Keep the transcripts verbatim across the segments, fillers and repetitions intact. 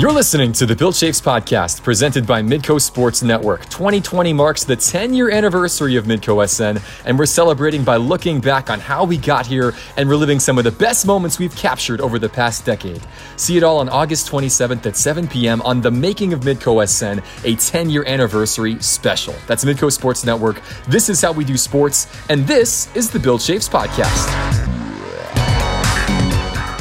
You're listening to the Build Shapes Podcast, presented by Midco Sports Network. twenty twenty marks the ten-year anniversary of Midco S N, and we're celebrating by looking back on how we got here and reliving some of the best moments we've captured over the past decade. See it all on August twenty-seventh at seven p.m. on the Making of Midco S N, a ten-year anniversary special. That's Midco Sports Network. This is how we do sports, and this is the Build Shapes Podcast.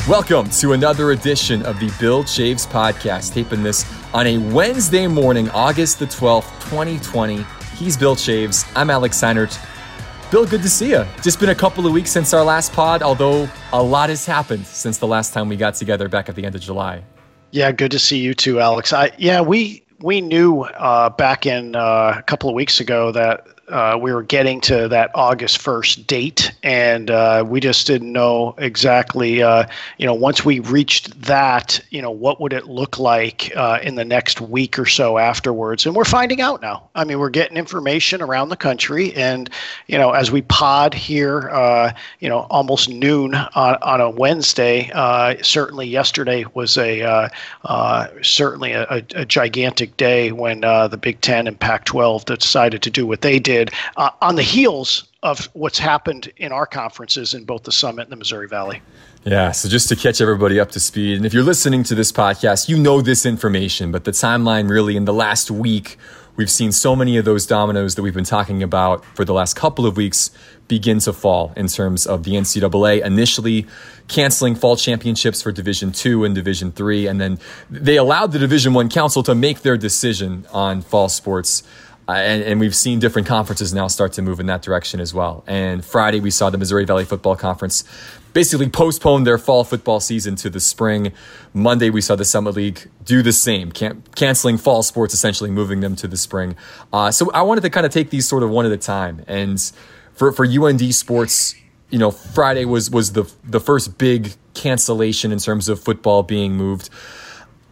Welcome to another edition of the Bill Chaves Podcast, taping this on a Wednesday morning, August the twelfth, twenty twenty. He's Bill Chaves. I'm Alex Seinert. Bill, good to see you. Just been a couple of weeks since our last pod, although a lot has happened since the last time we got together back at the end of July. Yeah, good to see you too, Alex. I, yeah, we we knew uh, back in uh, a couple of weeks ago that Uh, we were getting to that August first date, and uh, we just didn't know exactly, uh, you know, once we reached that, you know, what would it look like uh, in the next week or so afterwards? And we're finding out now. I mean, we're getting information around the country, and, you know, as we pod here, uh, you know, almost noon on, on a Wednesday, uh, certainly yesterday was a, uh, uh, certainly a, a, a gigantic day when uh, the Big Ten and Pac twelve decided to do what they did. Uh, on the heels of what's happened in our conferences in both the Summit and the Missouri Valley. Yeah, so just to catch everybody up to speed, and if you're listening to this podcast, you know this information, but the timeline really in the last week, we've seen so many of those dominoes that we've been talking about for the last couple of weeks begin to fall in terms of the N C double A initially canceling fall championships for Division two and Division three, and then they allowed the Division one Council to make their decision on fall sports. Uh, and, and we've seen different conferences now start to move in that direction as well. And Friday, we saw the Missouri Valley Football Conference basically postpone their fall football season to the spring. Monday, we saw the Summit League do the same, can- canceling fall sports, essentially moving them to the spring. Uh, so I wanted to kind of take these sort of one at a time. And for, for U N D sports, you know, Friday was was the the first big cancellation in terms of football being moved.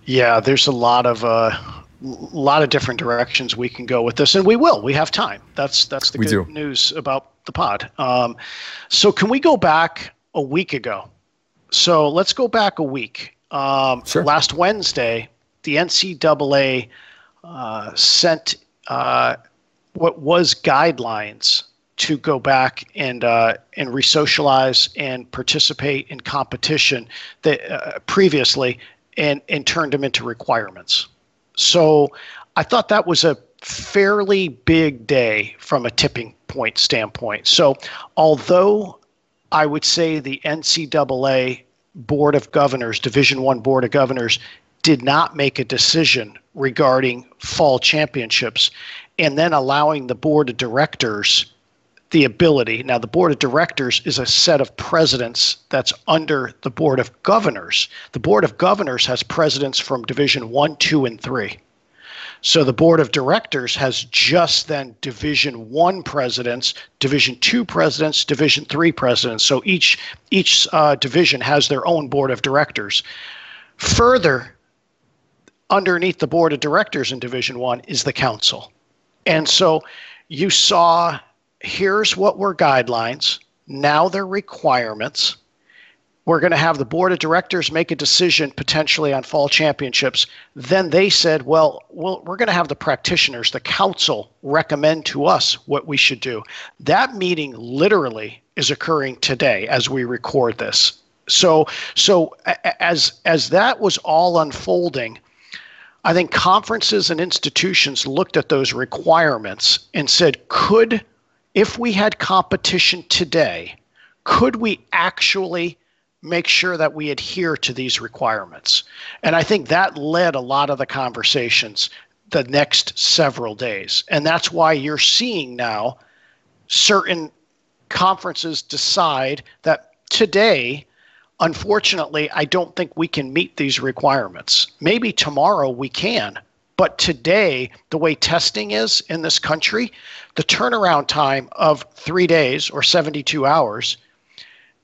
Yeah, there's a lot of... Uh... A lot of different directions we can go with this, and we will. We have time. That's that's the we good do. news about the pod. Um, so can we go back a week ago? So let's go back a week. Um, sure. Last Wednesday, the N C double A uh, sent uh, what was guidelines to go back and uh, and re-socialize and participate in competition that uh, previously, and and turned them into requirements. So I thought that was a fairly big day from a tipping point standpoint. So although I would say the N C double A Board of Governors, Division one Board of Governors, did not make a decision regarding fall championships, and then allowing the Board of Directors the ability. Now, the Board of Directors is a set of presidents that's under the Board of Governors. The Board of Governors has presidents from Division one, two, and three. So the Board of Directors has just then Division one presidents, Division two presidents, Division three presidents. So each, each uh, division has their own Board of Directors. Further, underneath the Board of Directors in Division one is the Council. And so you saw... Here's what were guidelines. Now they're requirements. We're going to have the Board of Directors make a decision potentially on fall championships. Then they said, well, well we're going to have the practitioners, the council, recommend to us what we should do. That meeting literally is occurring today as we record this. So, so as, as that was all unfolding, I think conferences and institutions looked at those requirements and said, could If we had competition today, could we actually make sure that we adhere to these requirements? And I think that led a lot of the conversations the next several days. And that's why you're seeing now certain conferences decide that today, unfortunately, I don't think we can meet these requirements. Maybe tomorrow we can. But today, the way testing is in this country, the turnaround time of three days or seventy-two hours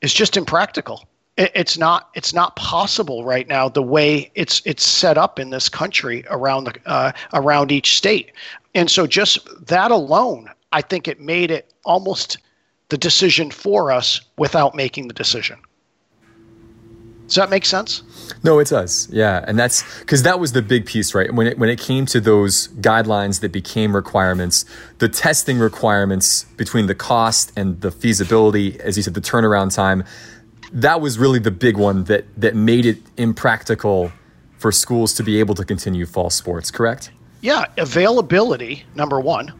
is just impractical. It's not it's not possible right now the way it's it's set up in this country around the uh, around each state. And so just that alone, I think it made it almost the decision for us without making the decision. Does that make sense? No, it does. Yeah. And that's because that was the big piece, right? When it, when it came to those guidelines that became requirements, the testing requirements between the cost and the feasibility, as you said, the turnaround time, that was really the big one that, that made it impractical for schools to be able to continue fall sports, correct? Yeah. Availability, number one.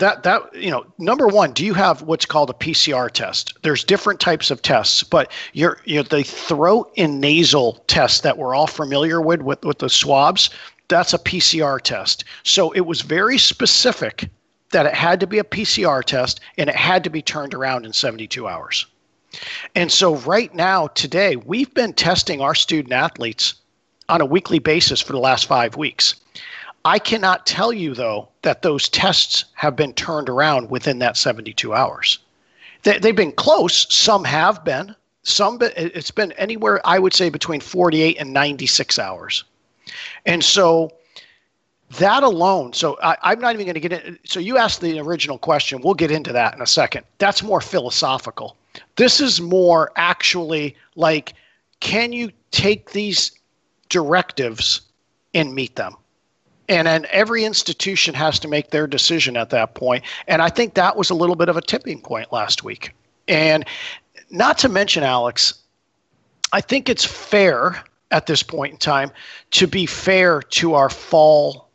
That, that, you know, number one, do you have what's called a P C R test? There's different types of tests, but you're, you know, the throat and nasal test that we're all familiar with, with, with the swabs, that's a P C R test. So it was very specific that it had to be a P C R test and it had to be turned around in seventy-two hours. And so right now, today, we've been testing our student athletes on a weekly basis for the last five weeks. I cannot tell you, though, that those tests have been turned around within that seventy-two hours. They, they've been close. Some have been. Some be, it's been anywhere, I would say, between forty-eight and ninety-six hours. And so that alone, so I, I'm not even going to get in. So you asked the original question. We'll get into that in a second. That's more philosophical. This is more actually like, can you take these directives and meet them? And then every institution has to make their decision at that point. And I think that was a little bit of a tipping point last week. And not to mention, Alex, I think it's fair at this point in time to be fair to our fall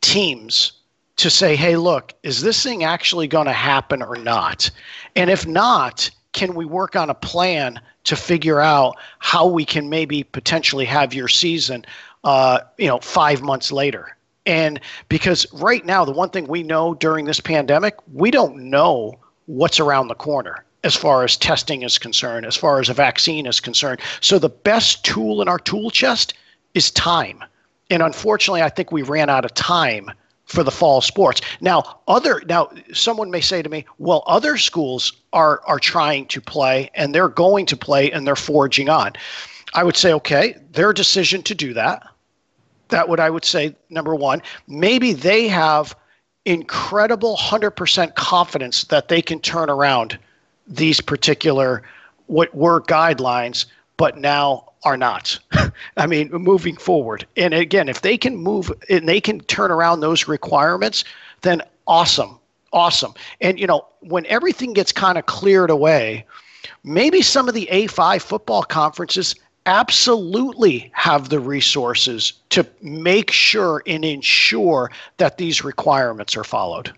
teams to say, hey, look, is this thing actually going to happen or not? And if not, can we work on a plan to figure out how we can maybe potentially have your season Uh, you know, five months later? And because right now, the one thing we know during this pandemic, we don't know what's around the corner as far as testing is concerned, as far as a vaccine is concerned. So the best tool in our tool chest is time. And unfortunately, I think we ran out of time for the fall sports. Now, other now someone may say to me, well, other schools are are trying to play and they're going to play and they're forging on. I would say, okay, their decision to do that. That would, I would say, number one, maybe they have incredible one hundred percent confidence that they can turn around these particular what were guidelines, but now are not. I mean, moving forward. And again, if they can move and they can turn around those requirements, then awesome, awesome. And, you know, when everything gets kind of cleared away, maybe some of the A five football conferences absolutely have the resources to make sure and ensure that these requirements are followed.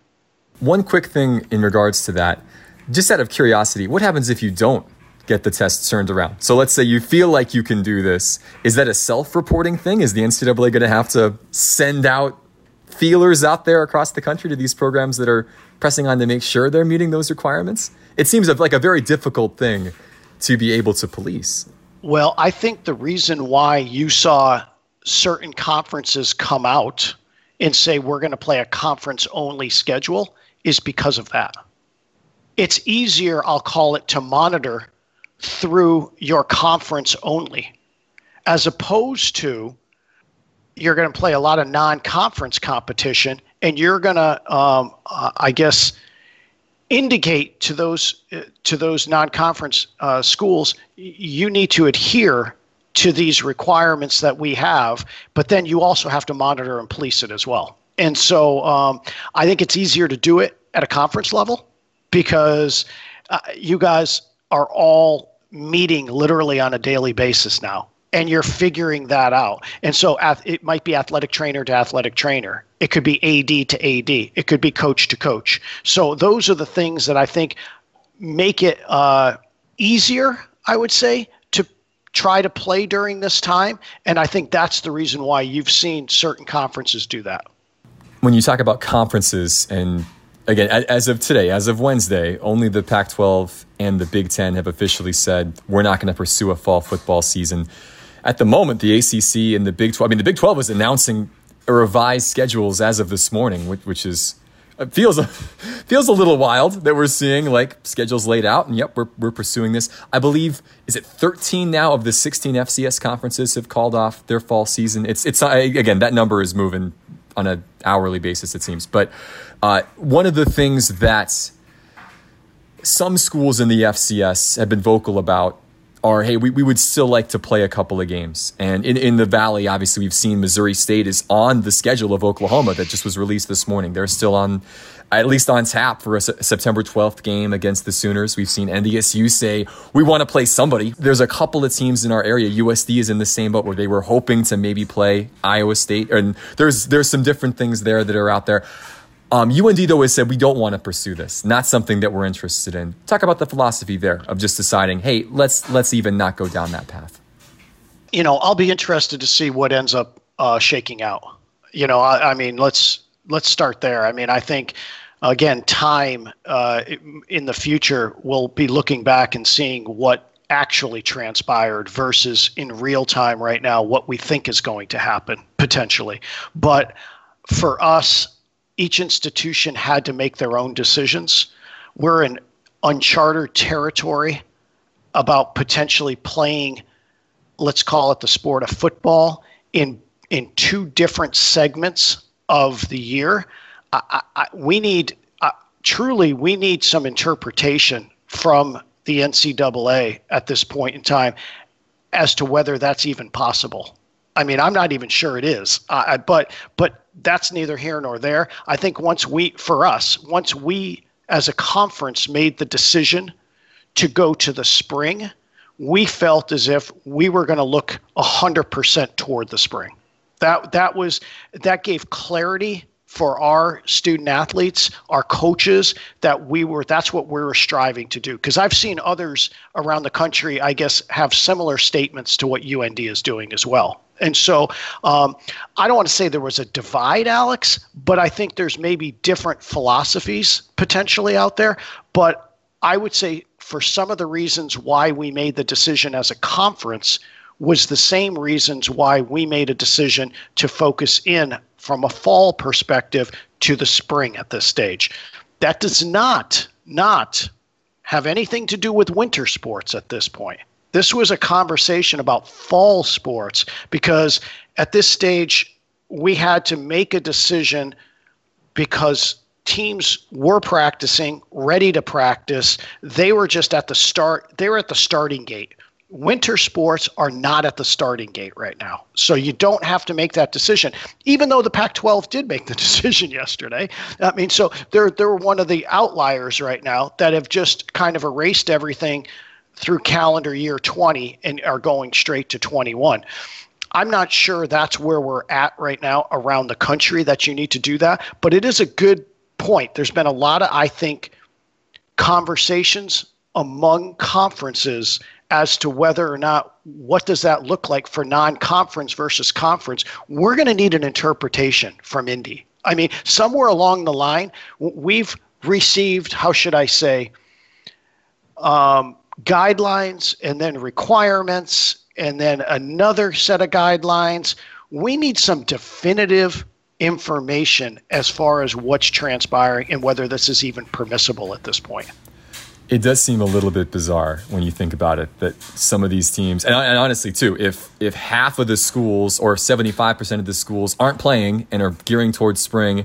One quick thing in regards to that, just out of curiosity, what happens if you don't get the tests turned around? So let's say you feel like you can do this. Is that a self-reporting thing? Is the N C double A going to have to send out feelers out there across the country to these programs that are pressing on to make sure they're meeting those requirements? It seems like a very difficult thing to be able to police. Well, I think the reason why you saw certain conferences come out and say we're going to play a conference-only schedule is because of that. It's easier, I'll call it, to monitor through your conference only, as opposed to you're going to play a lot of non-conference competition and you're going to, um, uh, I guess, indicate to those uh, to those non-conference uh, schools, you need to adhere to these requirements that we have, but then you also have to monitor and police it as well. And so um, I think it's easier to do it at a conference level because uh, you guys are all meeting literally on a daily basis now, and you're figuring that out. And so ath- it might be athletic trainer to athletic trainer. It could be A D to A D. It could be coach to coach. So those are the things that I think make it uh, easier, I would say, to try to play during this time. And I think that's the reason why you've seen certain conferences do that. When you talk about conferences, and again, as of today, as of Wednesday, only the Pac twelve and the Big Ten have officially said, we're not going to pursue a fall football season. At the moment, the A C C and the Big twelve, I mean, the Big twelve is announcing revised schedules as of this morning, which, which is uh, feels feels a little wild that we're seeing like schedules laid out, and yep, we're we're pursuing this. I believe, is it thirteen now of the sixteen F C S conferences have called off their fall season? It's it's I, again, that number is moving on an hourly basis, it seems. But uh, one of the things that some schools in the F C S have been vocal about are, hey, we, we would still like to play a couple of games. And in, in the Valley, obviously, we've seen Missouri State is on the schedule of Oklahoma that just was released this morning. They're still on, at least on tap for a September twelfth game against the Sooners. We've seen N D S U say, we want to play somebody. There's a couple of teams in our area. U S D is in the same boat where they were hoping to maybe play Iowa State. And there's there's some different things there that are out there. Um, U N D, though, has said we don't want to pursue this. Not something that we're interested in. Talk about the philosophy there of just deciding, hey, let's let's even not go down that path. You know, I'll be interested to see what ends up uh, shaking out. You know, I, I mean, let's let's start there. I mean, I think, again, time uh, in the future will be looking back and seeing what actually transpired versus in real time right now what we think is going to happen potentially. But for us, each institution had to make their own decisions. We're in uncharted territory about potentially playing, let's call it the sport of football, in in two different segments of the year. I, I, we need, uh, truly, we need some interpretation from the N C double A at this point in time as to whether that's even possible. I mean, I'm not even sure it is, uh, but but that's neither here nor there. I think once we, for us, once we as a conference made the decision to go to the spring, we felt as if we were going to look one hundred percent toward the spring. That that was that gave clarity for our student athletes, our coaches, that we were, that's what we were striving to do. Because I've seen others around the country, I guess, have similar statements to what U N D is doing as well. And so um, I don't want to say there was a divide, Alex, but I think there's maybe different philosophies potentially out there. But I would say for some of the reasons why we made the decision as a conference was the same reasons why we made a decision to focus in from a fall perspective to the spring at this stage. That does not, not have anything to do with winter sports at this point. This was a conversation about fall sports because at this stage, we had to make a decision because teams were practicing, ready to practice. They were just at the start. They were at the starting gate. Winter sports are not at the starting gate right now. So you don't have to make that decision, even though the Pac twelve did make the decision yesterday. I mean, so they're, they're one of the outliers right now that have just kind of erased everything through calendar year twenty and are going straight to twenty-one. I'm not sure that's where we're at right now around the country that you need to do that, but it is a good point. There's been a lot of, I think, conversations among conferences as to whether or not, what does that look like for non-conference versus conference? We're going to need an interpretation from Indy. I mean, somewhere along the line, we've received, how should I say, um, guidelines and then requirements and then another set of guidelines. We need some definitive information as far as what's transpiring and whether this is even permissible at this point. It does seem a little bit bizarre when you think about it that some of these teams, and, and honestly too, if if half of the schools or seventy-five percent of the schools aren't playing and are gearing towards spring,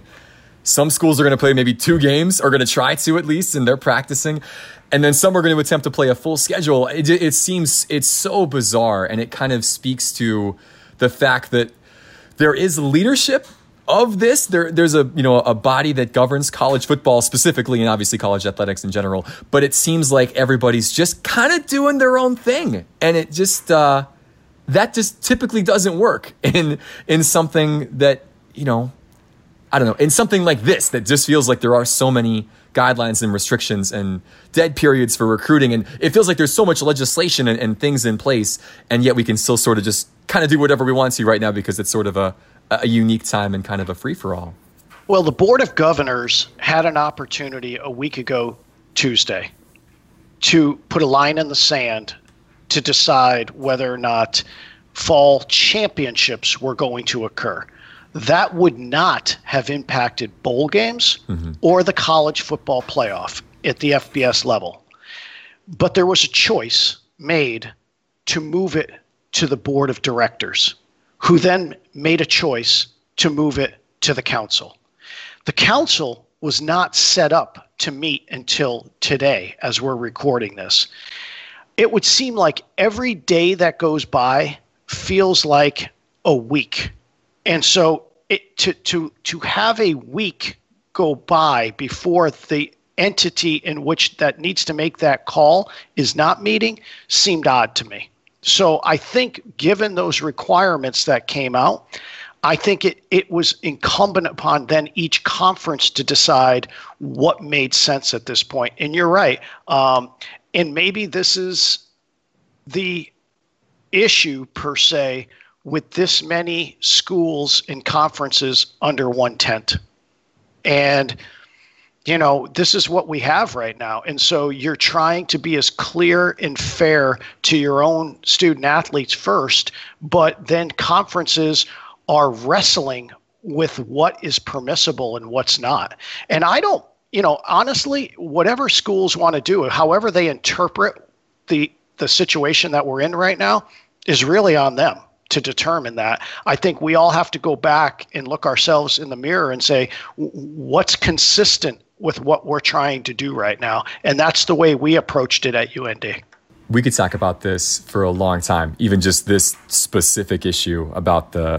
some schools are going to play maybe two games, or going to try to at least, and they're practicing. And then some are going to attempt to play a full schedule. It, it seems, it's so bizarre, and it kind of speaks to the fact that there is leadership of this. There, there's a you know a body that governs college football specifically, and obviously college athletics in general. But it seems like everybody's just kind of doing their own thing, and it just uh, that just typically doesn't work in in something that you know. I don't know, in something like this that just feels like there are so many guidelines and restrictions and dead periods for recruiting. And it feels like there's so much legislation and, and things in place, and yet we can still sort of just kind of do whatever we want to right now because it's sort of a, a unique time and kind of a free-for-all. Well, the Board of Governors had an opportunity a week ago Tuesday to put a line in the sand to decide whether or not fall championships were going to occur. That would not have impacted bowl games mm-hmm. or the college football playoff at the F B S level. But there was a choice made to move it to the Board of Directors, who then made a choice to move it to the council. The council was not set up to meet until today as we're recording this. it would seem like every day that goes by feels like a week. And so it, to to to have a week go by before the entity in which that needs to make that call is not meeting seemed odd to me. So I think given those requirements that came out, I think it, it was incumbent upon then each conference to decide what made sense at this point. And you're right. Um, and maybe this is the issue per se with this many schools and conferences under one tent. And, you know, this is what we have right now. And so you're trying to be as clear and fair to your own student athletes first, but then conferences are wrestling with what is permissible and what's not. And I don't, you know, honestly, whatever schools want to do, however they interpret the the situation that we're in right now is really on them to determine that. I think we all have to go back and look ourselves in the mirror and say, what's consistent with what we're trying to do right now? And that's the way we approached it at U N D. We could talk about this for a long time, even just this specific issue about the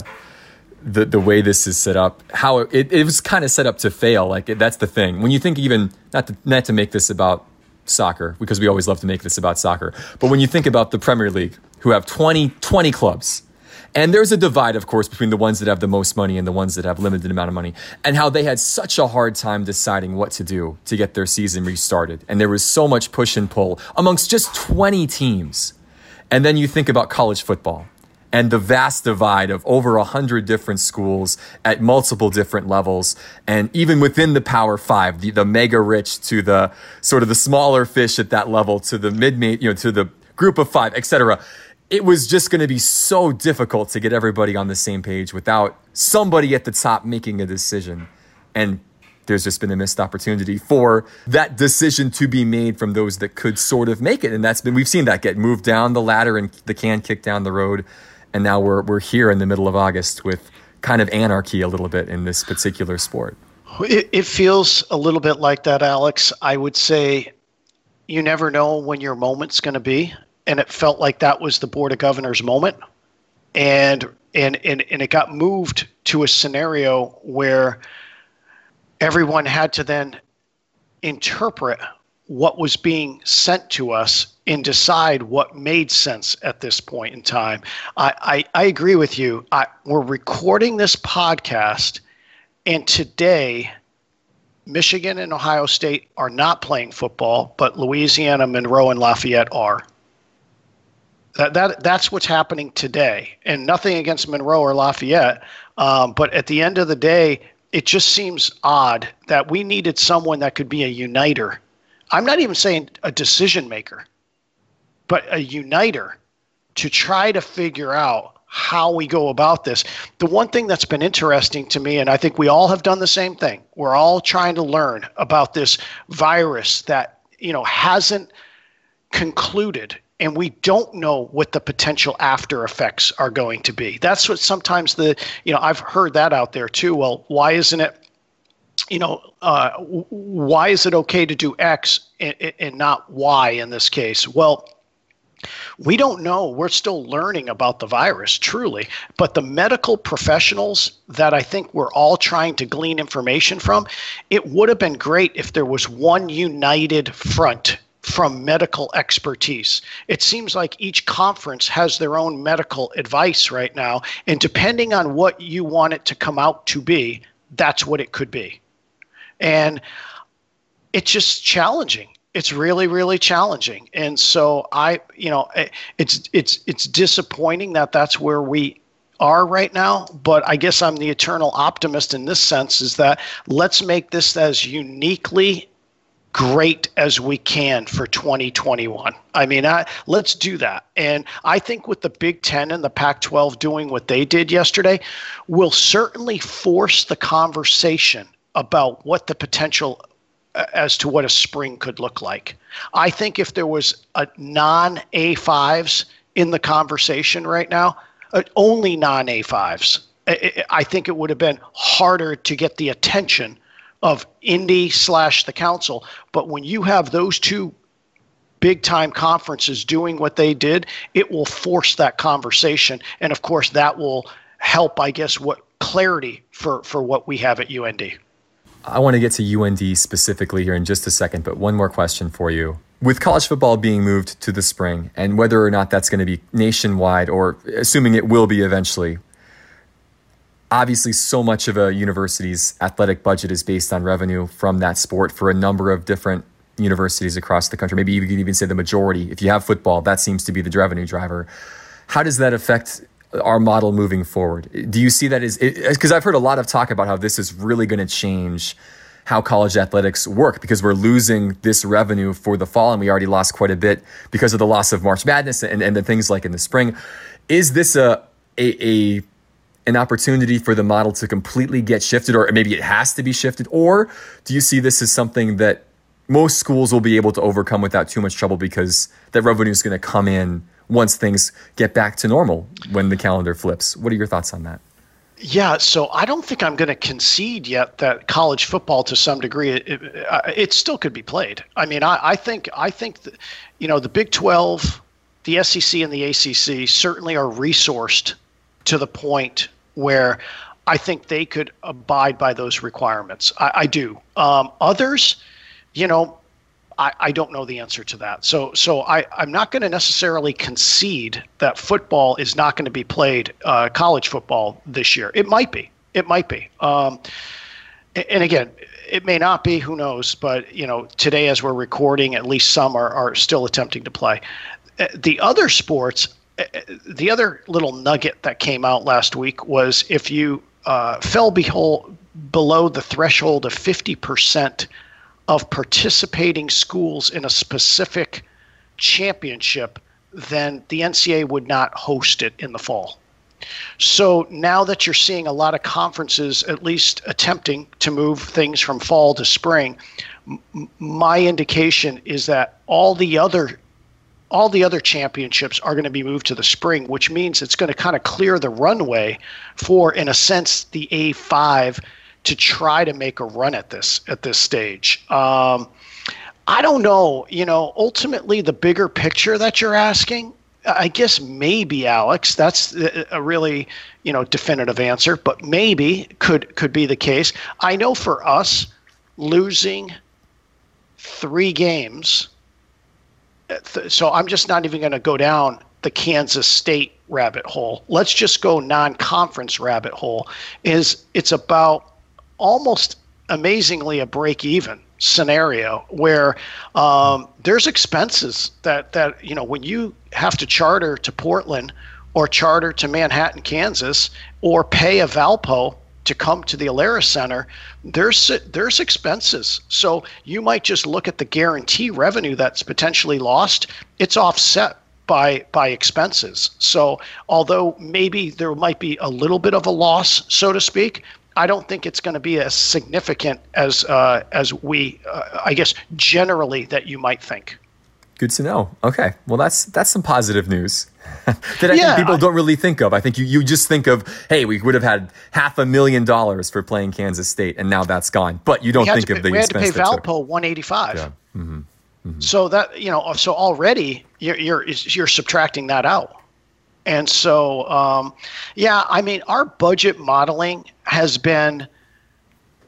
The, the way this is set up, how it, it was kind of set up to fail. Like it, that's the thing. When you think even, not to, not to make this about soccer, because we always love to make this about soccer, but when you think about the Premier League, who have twenty clubs, and there's a divide, of course, between the ones that have the most money and the ones that have limited amount of money, and how they had such a hard time deciding what to do to get their season restarted. And there was so much push and pull amongst just twenty teams. And then you think about college football, and the vast divide of over one hundred different schools at multiple different levels. And even within the Power Five, the, the mega rich to the sort of the smaller fish at that level, to the mid, you know, to the group of five, et cetera. It was just going to be so difficult to get everybody on the same page without somebody at the top making a decision. And there's just been a missed opportunity for that decision to be made from those that could sort of make it. And that's been, we've seen that get moved down the ladder and the can kicked down the road. And now we're we're here in the middle of August with kind of anarchy a little bit in this particular sport. It, it feels a little bit like that, Alex. I would say you never know when your moment's going to be. And it felt like that was the Board of Governors moment. And, and, and, and it got moved to a scenario where everyone had to then interpret what was being sent to us and decide what made sense at this point in time. I, I, I agree with you. I, we're recording this podcast, and today, Michigan and Ohio State are not playing football, but Louisiana, Monroe, and Lafayette are. That, that that's what's happening today, and nothing against Monroe or Lafayette, um, but at the end of the day, it just seems odd that we needed someone that could be a uniter. I'm not even saying a decision maker, but a uniter to try to figure out how we go about this. The one thing that's been interesting to me, and I think we all have done the same thing, we're all trying to learn about this virus that, you know, hasn't concluded, and we don't know what the potential after effects are going to be. That's what sometimes the, you know, I've heard that out there too. Well, why isn't it, you know, uh, why is it okay to do X and, and not Y in this case? Well, we don't know. We're still learning about the virus, truly. But the medical professionals that I think we're all trying to glean information from, it would have been great if there was one united front from medical expertise. It seems like each conference has their own medical advice right now. And depending on what you want it to come out to be, that's what it could be. And it's just challenging. It's really, really challenging. And so I, you know, it's it's it's disappointing that that's where we are right now. But I guess I'm the eternal optimist in this sense, is that let's make this as uniquely great as we can for twenty twenty-one. I mean, I, let's do that. And I think with the Big Ten and the Pac twelve doing what they did yesterday, will certainly force the conversation about what the potential as to what a spring could look like. I think if there was a non-A fives in the conversation right now, only non-A fives, I think it would have been harder to get the attention of Indy slash the council. But when you have those two big-time conferences doing what they did, it will force that conversation. And, of course, that will help, I guess, what clarity for, for what we have at U N D. I want to get to U N D specifically here in just a second, but one more question for you. With college football being moved to the spring, and whether or not that's going to be nationwide, or assuming it will be eventually, obviously so much of a university's athletic budget is based on revenue from that sport for a number of different universities across the country. Maybe you could even say the majority. If you have football, that seems to be the revenue driver. How does that affect our model moving forward? Do you see that as, because I've heard a lot of talk about how this is really going to change how college athletics work, because we're losing this revenue for the fall, and we already lost quite a bit because of the loss of March Madness and, and the things like in the spring. Is this a, a, a an opportunity for the model to completely get shifted, or maybe it has to be shifted? Or do you see this as something that most schools will be able to overcome without too much trouble, because that revenue is going to come in once things get back to normal when the calendar flips? What are your thoughts on that? Yeah, so I don't think I'm going to concede yet that college football, to some degree, it, it, it still could be played. I mean, I, I think I think that, you know, the Big Twelve, the S E C, and the A C C certainly are resourced to the point where I think they could abide by those requirements. I, I do. Um, others, you know, I, I don't know the answer to that. So so I, I'm not going to necessarily concede that football is not going to be played, uh, college football this year. It might be. It might be. Um, and again, it may not be. Who knows? But, you know, today as we're recording, at least some are, are still attempting to play. The other sports, the other little nugget that came out last week was if you uh, fell behold, below the threshold of fifty percent of participating schools in a specific championship, then the N C double A would not host it in the fall. So now that you're seeing a lot of conferences at least attempting to move things from fall to spring, m- my indication is that all the other all the other championships are going to be moved to the spring, which means it's going to kind of clear the runway for, in a sense, the A five to try to make a run at this at this stage. Um, I don't know, you know, ultimately the bigger picture that you're asking, I guess maybe, Alex, that's a really, you know, definitive answer, but maybe could, could be the case. I know for us, losing three games, so I'm just not even going to go down the Kansas State rabbit hole. Let's just go non-conference rabbit hole. Is it's about almost amazingly a break-even scenario where um, there's expenses that, that, you know, when you have to charter to Portland or charter to Manhattan, Kansas, or pay a Valpo to come to the Alara Center, there's there's expenses. So you might just look at the guarantee revenue that's potentially lost. It's offset by by expenses. So although maybe there might be a little bit of a loss, so to speak, I don't think it's going to be as significant as uh, as we, uh, I guess, generally that you might think. Good to know. Okay, well, that's that's some positive news that I yeah, think people I, don't really think of. I think you, you just think of, hey, we would have had half a million dollars for playing Kansas State, and now that's gone. But you don't think of the expense. We had to pay Valpo one eighty-five. Yeah. Mm-hmm. Mm-hmm. So that you know, so already you're you're you're subtracting that out. And so, um, yeah, I mean, our budget modeling has been,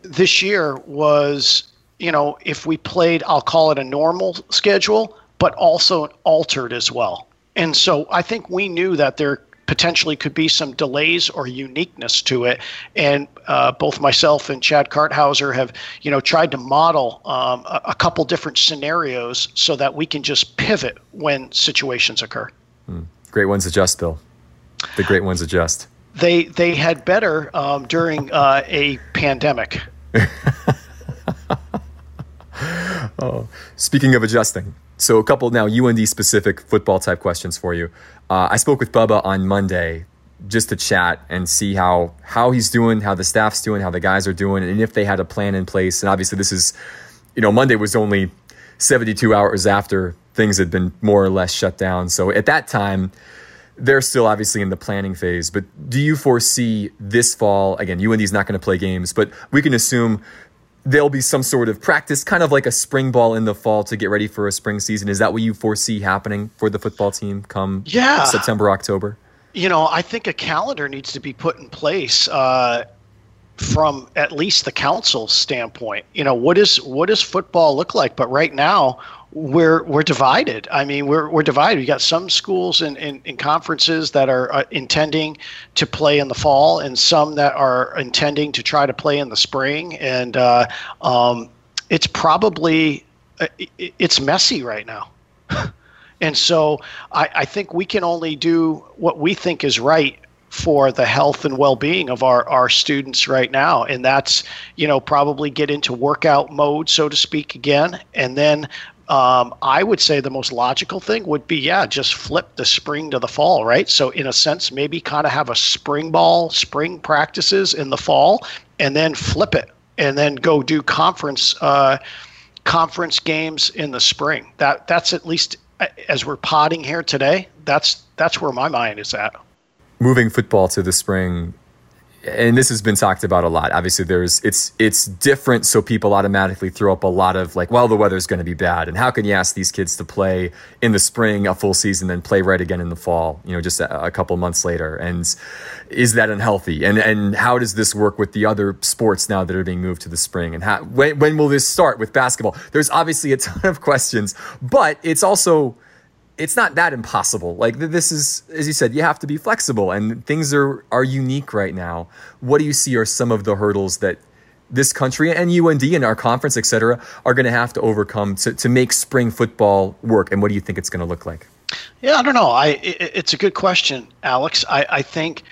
this year was, you know, if we played, I'll call it a normal schedule, but also altered as well. And so I think we knew that there potentially could be some delays or uniqueness to it. And uh, both myself and Chad Karthauser have, you know, tried to model um, a, a couple different scenarios so that we can just pivot when situations occur. Mm. Great ones adjust, Bill. The great ones adjust. They they had better um, during uh, a pandemic. Oh, speaking of adjusting, so a couple now U N D specific football type questions for you. Uh, I spoke with Bubba on Monday just to chat and see how how he's doing, how the staff's doing, how the guys are doing, and if they had a plan in place. And obviously, this is, you know, Monday was only seventy-two hours after things had been more or less shut down. So at that time, they're still obviously in the planning phase. But do you foresee this fall, again, U N D's not going to play games, but we can assume there'll be some sort of practice, kind of like a spring ball in the fall to get ready for a spring season. Is that what you foresee happening for the football team come yeah. September, October? You know, I think a calendar needs to be put in place uh, from at least the council standpoint. You know, what is what does football look like? But right now, we're we're divided. I mean, we're we're divided. We got some schools and in, in, in conferences that are uh, intending to play in the fall, and some that are intending to try to play in the spring. And uh, um, it's probably uh, it, it's messy right now. And so I, I think we can only do what we think is right for the health and well-being of our, our students right now. And that's, you know, probably get into workout mode, so to speak, again. And then Um, I would say the most logical thing would be, yeah, just flip the spring to the fall, right? So in a sense, maybe kind of have a spring ball, spring practices in the fall, and then flip it, and then go do conference uh, conference games in the spring. That that's at least as we're potting here today. That's that's where my mind is at. Moving football to the spring. And this has been talked about a lot. Obviously, there's it's it's different, so people automatically throw up a lot of like, well, the weather's going to be bad, and how can you ask these kids to play in the spring a full season, then play right again in the fall, you know, just a, a couple months later? And is that unhealthy? And and how does this work with the other sports now that are being moved to the spring? And how, when when will this start with basketball? There's obviously a ton of questions, but it's also. It's not that impossible. Like this is, as you said, you have to be flexible, and things are, are unique right now. What do you see are some of the hurdles that this country and U N D and our conference, et cetera, are going to have to overcome to, to make spring football work? And what do you think it's going to look like? Yeah, I don't know. I, it, it's a good question, Alex. I, I think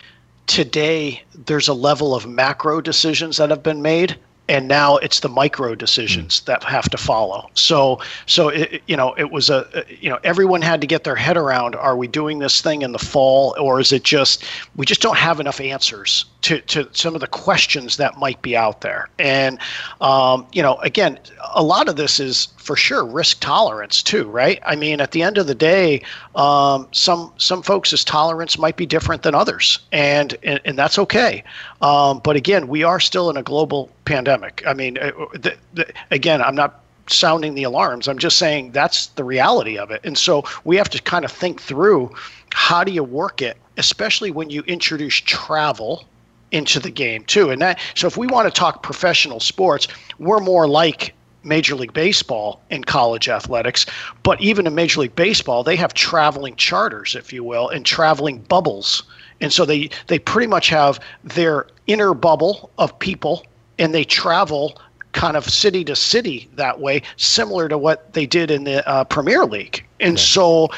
today there's a level of macro decisions that have been made, and now it's the micro decisions that have to follow. So, so it, you know, it was a, you know, everyone had to get their head around, are we doing this thing in the fall, or is it just, we just don't have enough answers to, to some of the questions that might be out there. And, um, you know, again, a lot of this is for sure risk tolerance too, right? I mean, at the end of the day, um, some, some folks' tolerance might be different than others, and, and, and that's okay. Um, but again, we are still in a global pandemic. I mean, the, the, again, I'm not sounding the alarms. I'm just saying that's the reality of it. And so we have to kind of think through, how do you work it, especially when you introduce travel into the game too. And that, so if we want to talk professional sports, we're more like Major League Baseball in college athletics, but even in Major League Baseball, they have traveling charters, if you will, and traveling bubbles. And so they, they pretty much have their inner bubble of people, and they travel kind of city to city that way, similar to what they did in the uh, Premier League. And so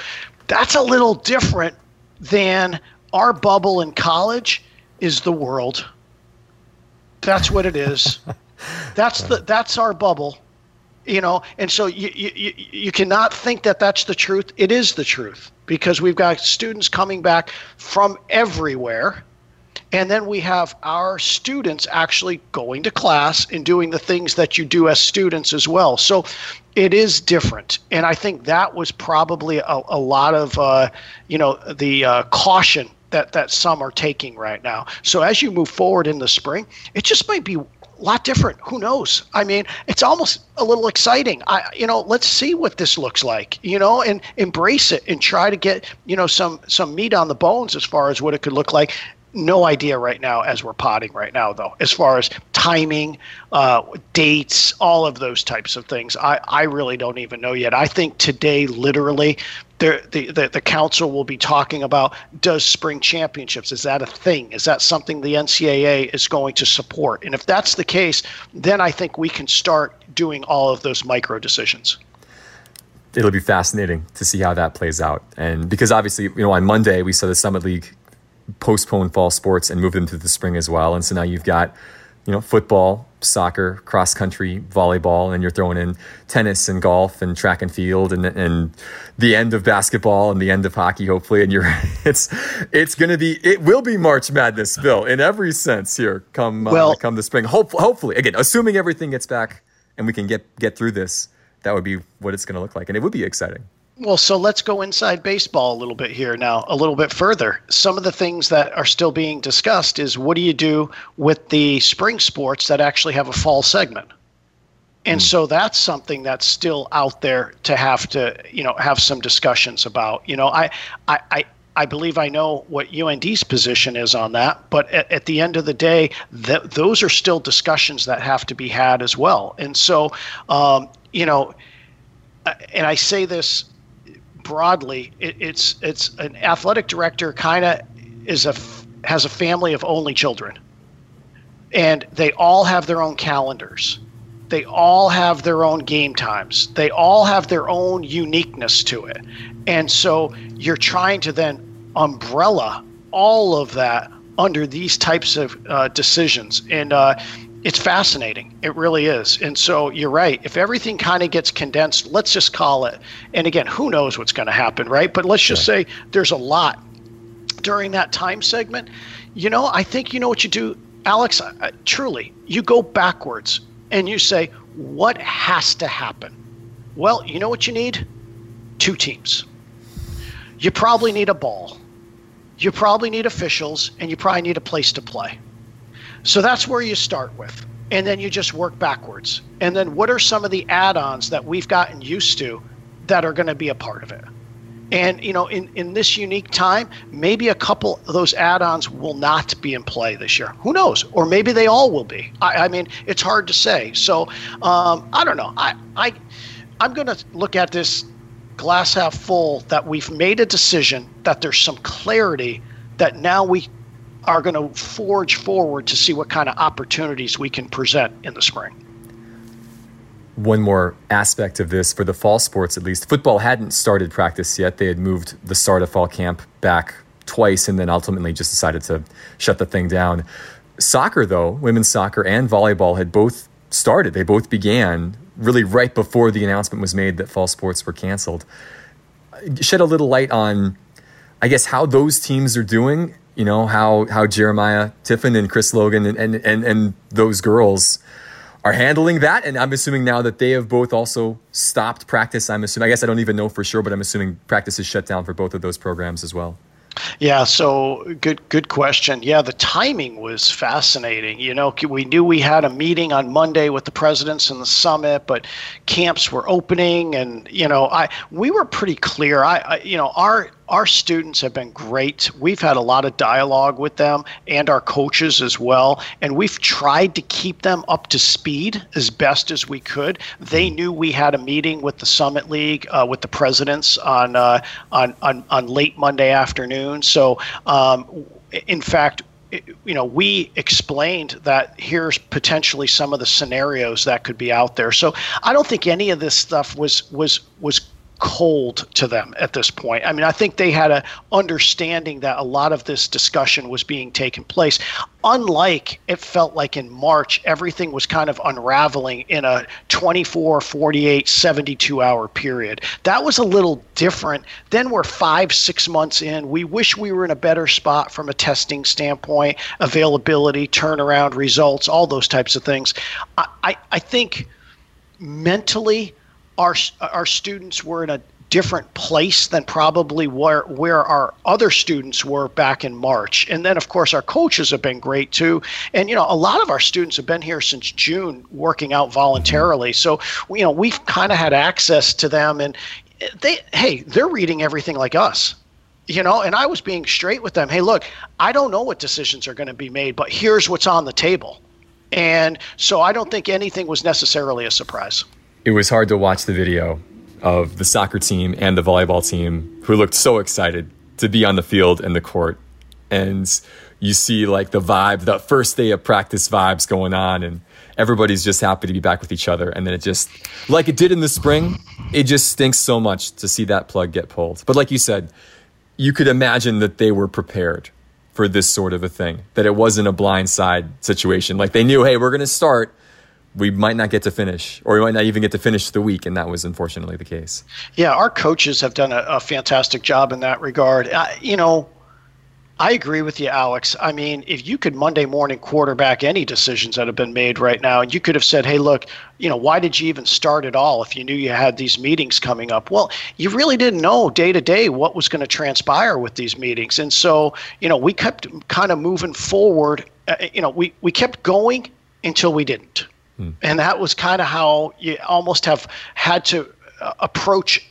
that's a little different than our bubble in college is the world. That's what it is. That's the that's our bubble. You know, and so you, you you cannot think that that's the truth. It is the truth, because we've got students coming back from everywhere, and then we have our students actually going to class and doing the things that you do as students as well. So it is different, and I think that was probably a, a lot of uh, you know the uh, caution that that some are taking right now. So as you move forward in the spring, it just might be a lot different. Who knows? I mean, it's almost a little exciting. I, you know, let's see what this looks like, you know, and embrace it and try to get, you know, some, some meat on the bones as far as what it could look like. No idea right now as we're potting right now, though, as far as timing, uh, dates, all of those types of things. I, I really don't even know yet. I think today, literally, the, the, the council will be talking about, does spring championships, is that a thing? Is that something the N C double A is going to support? And if that's the case, then I think we can start doing all of those micro decisions. It'll be fascinating to see how that plays out. And because obviously, you know, on Monday, we saw the Summit League postpone fall sports and move them to the spring as well. And so now you've got, you know, football, soccer, cross country, volleyball, and you're throwing in tennis and golf and track and field and and the end of basketball and the end of hockey, hopefully. And you're it's it's gonna be it will be March Madness, Bill, in every sense here come uh, well, come the spring. Hope, hopefully, again, assuming everything gets back and we can get get through this, that would be what it's gonna look like, and it would be exciting. Well, so let's go inside baseball a little bit here now, a little bit further. Some of the things that are still being discussed is, what do you do with the spring sports that actually have a fall segment? And so that's something that's still out there to have to, you know, have some discussions about. You know, I, I, I, I believe I know what U N D's position is on that, but at, at the end of the day, th- those are still discussions that have to be had as well. And so, um, you know, and I say this broadly, it, it's it's an athletic director kind of is a has a family of only children, and they all have their own calendars. They all have their own game times. They all have their own uniqueness to it. And so you're trying to then umbrella all of that under these types of uh, decisions. And uh, it's fascinating. It really is. And so you're right. If everything kind of gets condensed, let's just call it. And again, who knows what's going to happen, right? But let's just say there's a lot during that time segment. You know, I think you know what you do, Alex. I, truly, you go backwards. And you say, what has to happen? Well, you know what you need? Two teams. You probably need a ball. You probably need officials, and you probably need a place to play. So that's where you start with. And then you just work backwards. And then what are some of the add-ons that we've gotten used to that are going to be a part of it? And, you know, in, in this unique time, maybe a couple of those add-ons will not be in play this year. Who knows? Or maybe they all will be. I, I mean, it's hard to say. So um, I don't know. I, I, I'm going to look at this glass half full that we've made a decision, that there's some clarity that now we are going to forge forward to see what kind of opportunities we can present in the spring. One more aspect of this, for the fall sports at least, football hadn't started practice yet. They had moved the start of fall camp back twice and then ultimately just decided to shut the thing down. Soccer, though, women's soccer and volleyball had both started. They both began really right before the announcement was made that fall sports were canceled. Shed a little light on, I guess, how those teams are doing, you know, how how Jeremiah Tiffin and Chris Logan and and and, and those girls are handling that. And I'm assuming now that they have both also stopped practice. I'm assuming, I guess I don't even know for sure, but I'm assuming practice is shut down for both of those programs as well. Yeah. So good, good question. Yeah. The timing was fascinating. You know, we knew we had a meeting on Monday with the presidents and the summit, but camps were opening and, you know, I, we were pretty clear. I, I you know, our, Our students have been great. We've had a lot of dialogue with them and our coaches as well. And we've tried to keep them up to speed as best as we could. They knew we had a meeting with the Summit League, uh, with the presidents on, uh, on on on late Monday afternoon. So, um, in fact, you know, we explained that here's potentially some of the scenarios that could be out there. So I don't think any of this stuff was was was. cold to them at this point. I mean, I think they had a understanding that a lot of this discussion was being taken place. Unlike, it felt like in March, everything was kind of unraveling in a twenty-four, forty-eight, seventy-two hour period. That was a little different. Then we're five, six months in. We wish we were in a better spot from a testing standpoint, availability, turnaround, results, all those types of things. I, I, I think mentally, Our our students were in a different place than probably where where our other students were back in March. And then, of course, our coaches have been great, too. And, you know, a lot of our students have been here since June working out voluntarily. So, you know, we've kind of had access to them. And, they hey, they're reading everything like us. You know, and I was being straight with them. Hey, look, I don't know what decisions are going to be made, but here's what's on the table. And so I don't think anything was necessarily a surprise. It was hard to watch the video of the soccer team and the volleyball team who looked so excited to be on the field and the court. And you see like the vibe, the first day of practice vibes going on, and everybody's just happy to be back with each other. And then it just, like it did in the spring, it just stinks so much to see that plug get pulled. But like you said, you could imagine that they were prepared for this sort of a thing, that it wasn't a blindside situation. Like they knew, hey, we're going to start. We might not get to finish, or we might not even get to finish the week, and that was unfortunately the case. Yeah, our coaches have done a, a fantastic job in that regard. I, you know, I agree with you, Alex. I mean, if you could Monday morning quarterback any decisions that have been made right now, and you could have said, hey, look, you know, why did you even start at all if you knew you had these meetings coming up? Well, you really didn't know day to day what was going to transpire with these meetings. And so, you know, we kept kind of moving forward. Uh, you know, we, we kept going until we didn't. Hmm. And that was kind of how you almost have had to uh, approach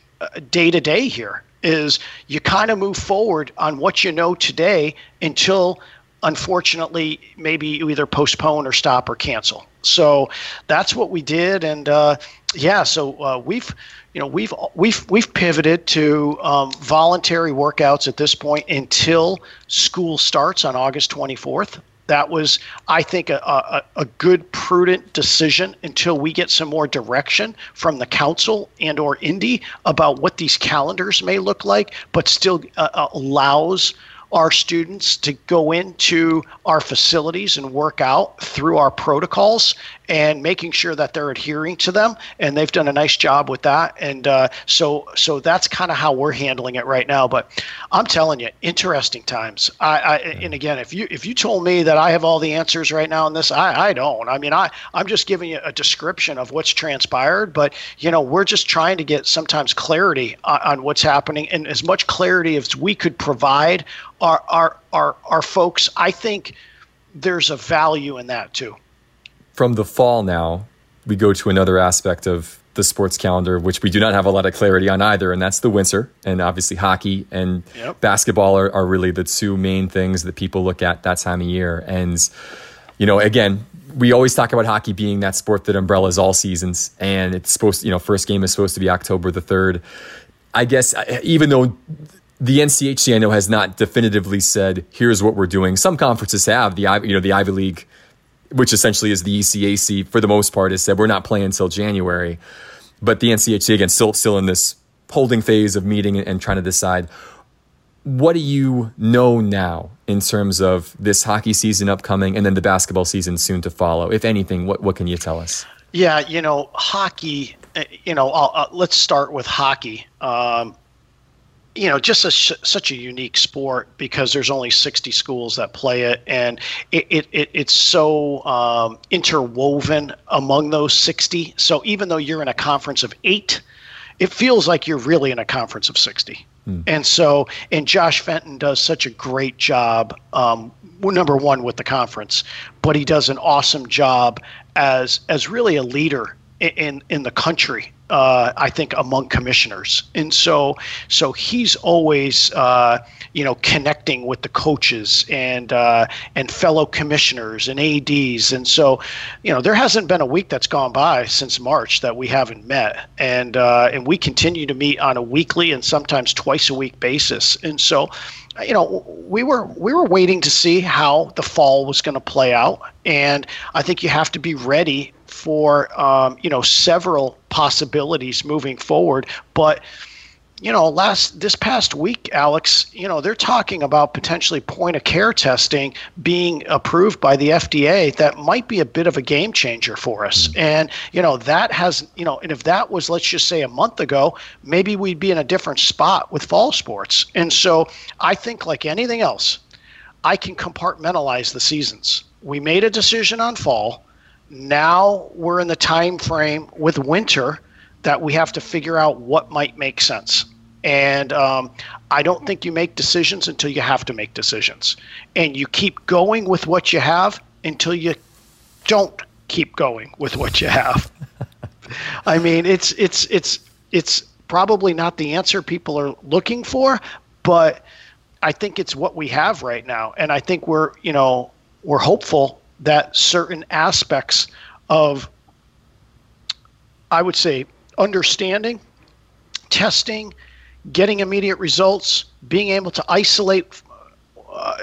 day to day here, is you kind of move forward on what you know today until, unfortunately, maybe you either postpone or stop or cancel. So that's what we did. And uh, yeah, so uh, we've, you know, we've we've we've pivoted to um, voluntary workouts at this point until school starts on August twenty-fourth. That was, I think, a, a, a good, prudent decision until we get some more direction from the council and or Indy about what these calendars may look like, but still uh, allows our students to go into our facilities and work out through our protocols and making sure that they're adhering to them. And they've done a nice job with that. And uh, so so that's kind of how we're handling it right now. But I'm telling you, interesting times. I, I yeah. And again, if you if you told me that I have all the answers right now on this, I, I don't. I mean, I, I'm just giving you a description of what's transpired. But, you know, we're just trying to get sometimes clarity on, on what's happening, and as much clarity as we could provide Our, our our our folks. I think there's a value in that too. From the fall now, we go to another aspect of the sports calendar, which we do not have a lot of clarity on either, and that's the winter. And obviously hockey and yep. basketball are, are really the two main things that people look at that time of year. And, you know, again, we always talk about hockey being that sport that umbrellas all seasons, and it's supposed to, you know, first game is supposed to be October the third. I guess even though the N C H C, I know, has not definitively said, here's what we're doing. Some conferences have. The, you know, the Ivy League, which essentially is the E C A C, for the most part, has said, we're not playing until January. But the N C H C, again, still, still in this holding phase of meeting and, and trying to decide. What do you know now in terms of this hockey season upcoming and then the basketball season soon to follow? If anything, what, what can you tell us? Yeah, you know, hockey, you know, I'll, uh, let's start with hockey. Um You know, just a, such a unique sport because there's only sixty schools that play it, and it, it, it it's so um, interwoven among those sixty. So even though you're in a conference of eight, it feels like you're really in a conference of sixty. Mm. And so, and Josh Fenton does such a great job, um, number one, with the conference, but he does an awesome job as as really a leader in in the country. Uh, I think among commissioners. And so so he's always, uh, you know, connecting with the coaches and uh, and fellow commissioners and A Ds. And so, you know, there hasn't been a week that's gone by since March that we haven't met. And uh, and we continue to meet on a weekly and sometimes twice a week basis. And so, you know, we were we were waiting to see how the fall was going to play out. And I think you have to be ready for, um, you know, several possibilities moving forward. But, you know, last this past week, Alex, you know, they're talking about potentially point of care testing being approved by the F D A. That might be a bit of a game changer for us. And, you know, that has, you know, and if that was, let's just say a month ago, maybe we'd be in a different spot with fall sports. And so I think like anything else, I can compartmentalize the seasons. We made a decision on fall. Now we're in the time frame with winter that we have to figure out what might make sense. And um, I don't think you make decisions until you have to make decisions. And you keep going with what you have until you don't keep going with what you have. I mean, it's it's it's it's probably not the answer people are looking for, but I think it's what we have right now. And I think we're, you know, we're hopeful that certain aspects of, I would say, understanding, testing, getting immediate results, being able to isolate uh,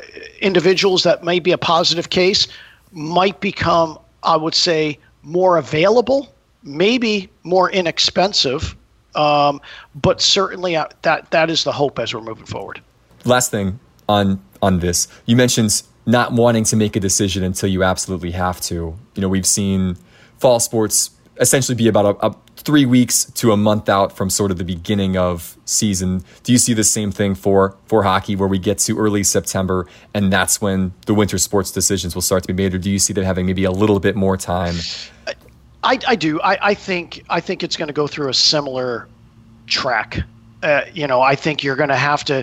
individuals that may be a positive case might become, I would say, more available, maybe more inexpensive, um, but certainly uh, that that is the hope as we're moving forward. Last thing on on this, you mentioned not wanting to make a decision until you absolutely have to. You know, we've seen fall sports essentially be about a, a three weeks to a month out from sort of the beginning of season. Do you see the same thing for for hockey, where we get to early September and that's when the winter sports decisions will start to be made? Or do you see that having maybe a little bit more time? I, I do. I, I think I think it's going to go through a similar track. Uh, you know, I think you're going to have to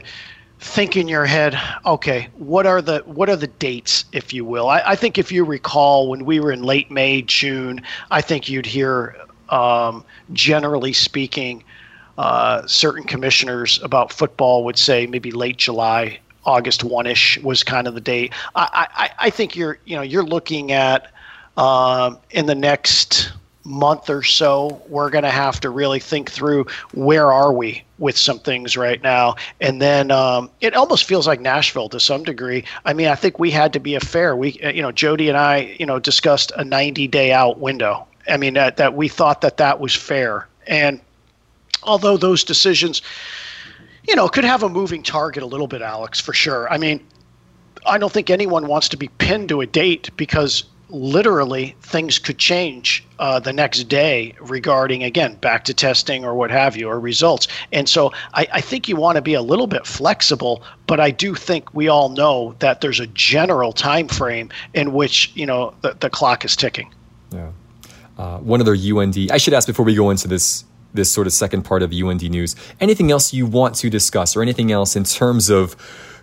think in your head, okay, what are the what are the dates, if you will? I, I think if you recall, when we were in late May, June, I think you'd hear, um, generally speaking, uh, certain commissioners about football would say maybe late July, August first-ish was kind of the date. I, I, I think you're you know you're looking at um, in the next month or so, we're going to have to really think through where are we with some things right now. And then um, it almost feels like Nashville to some degree. I mean, I think we had to be a fair. We, you know, Jody and I, you know, discussed a ninety-day out window. I mean, that, that we thought that that was fair. And although those decisions, you know, could have a moving target a little bit, Alex, for sure. I mean, I don't think anyone wants to be pinned to a date because literally things could change uh, the next day regarding, again, back to testing or what have you, or results. And so I, I think you want to be a little bit flexible, but I do think we all know that there's a general time frame in which, you know, the, the clock is ticking. Yeah. Uh, one other U N D, I should ask before we go into this this sort of second part of U N D news, anything else you want to discuss or anything else in terms of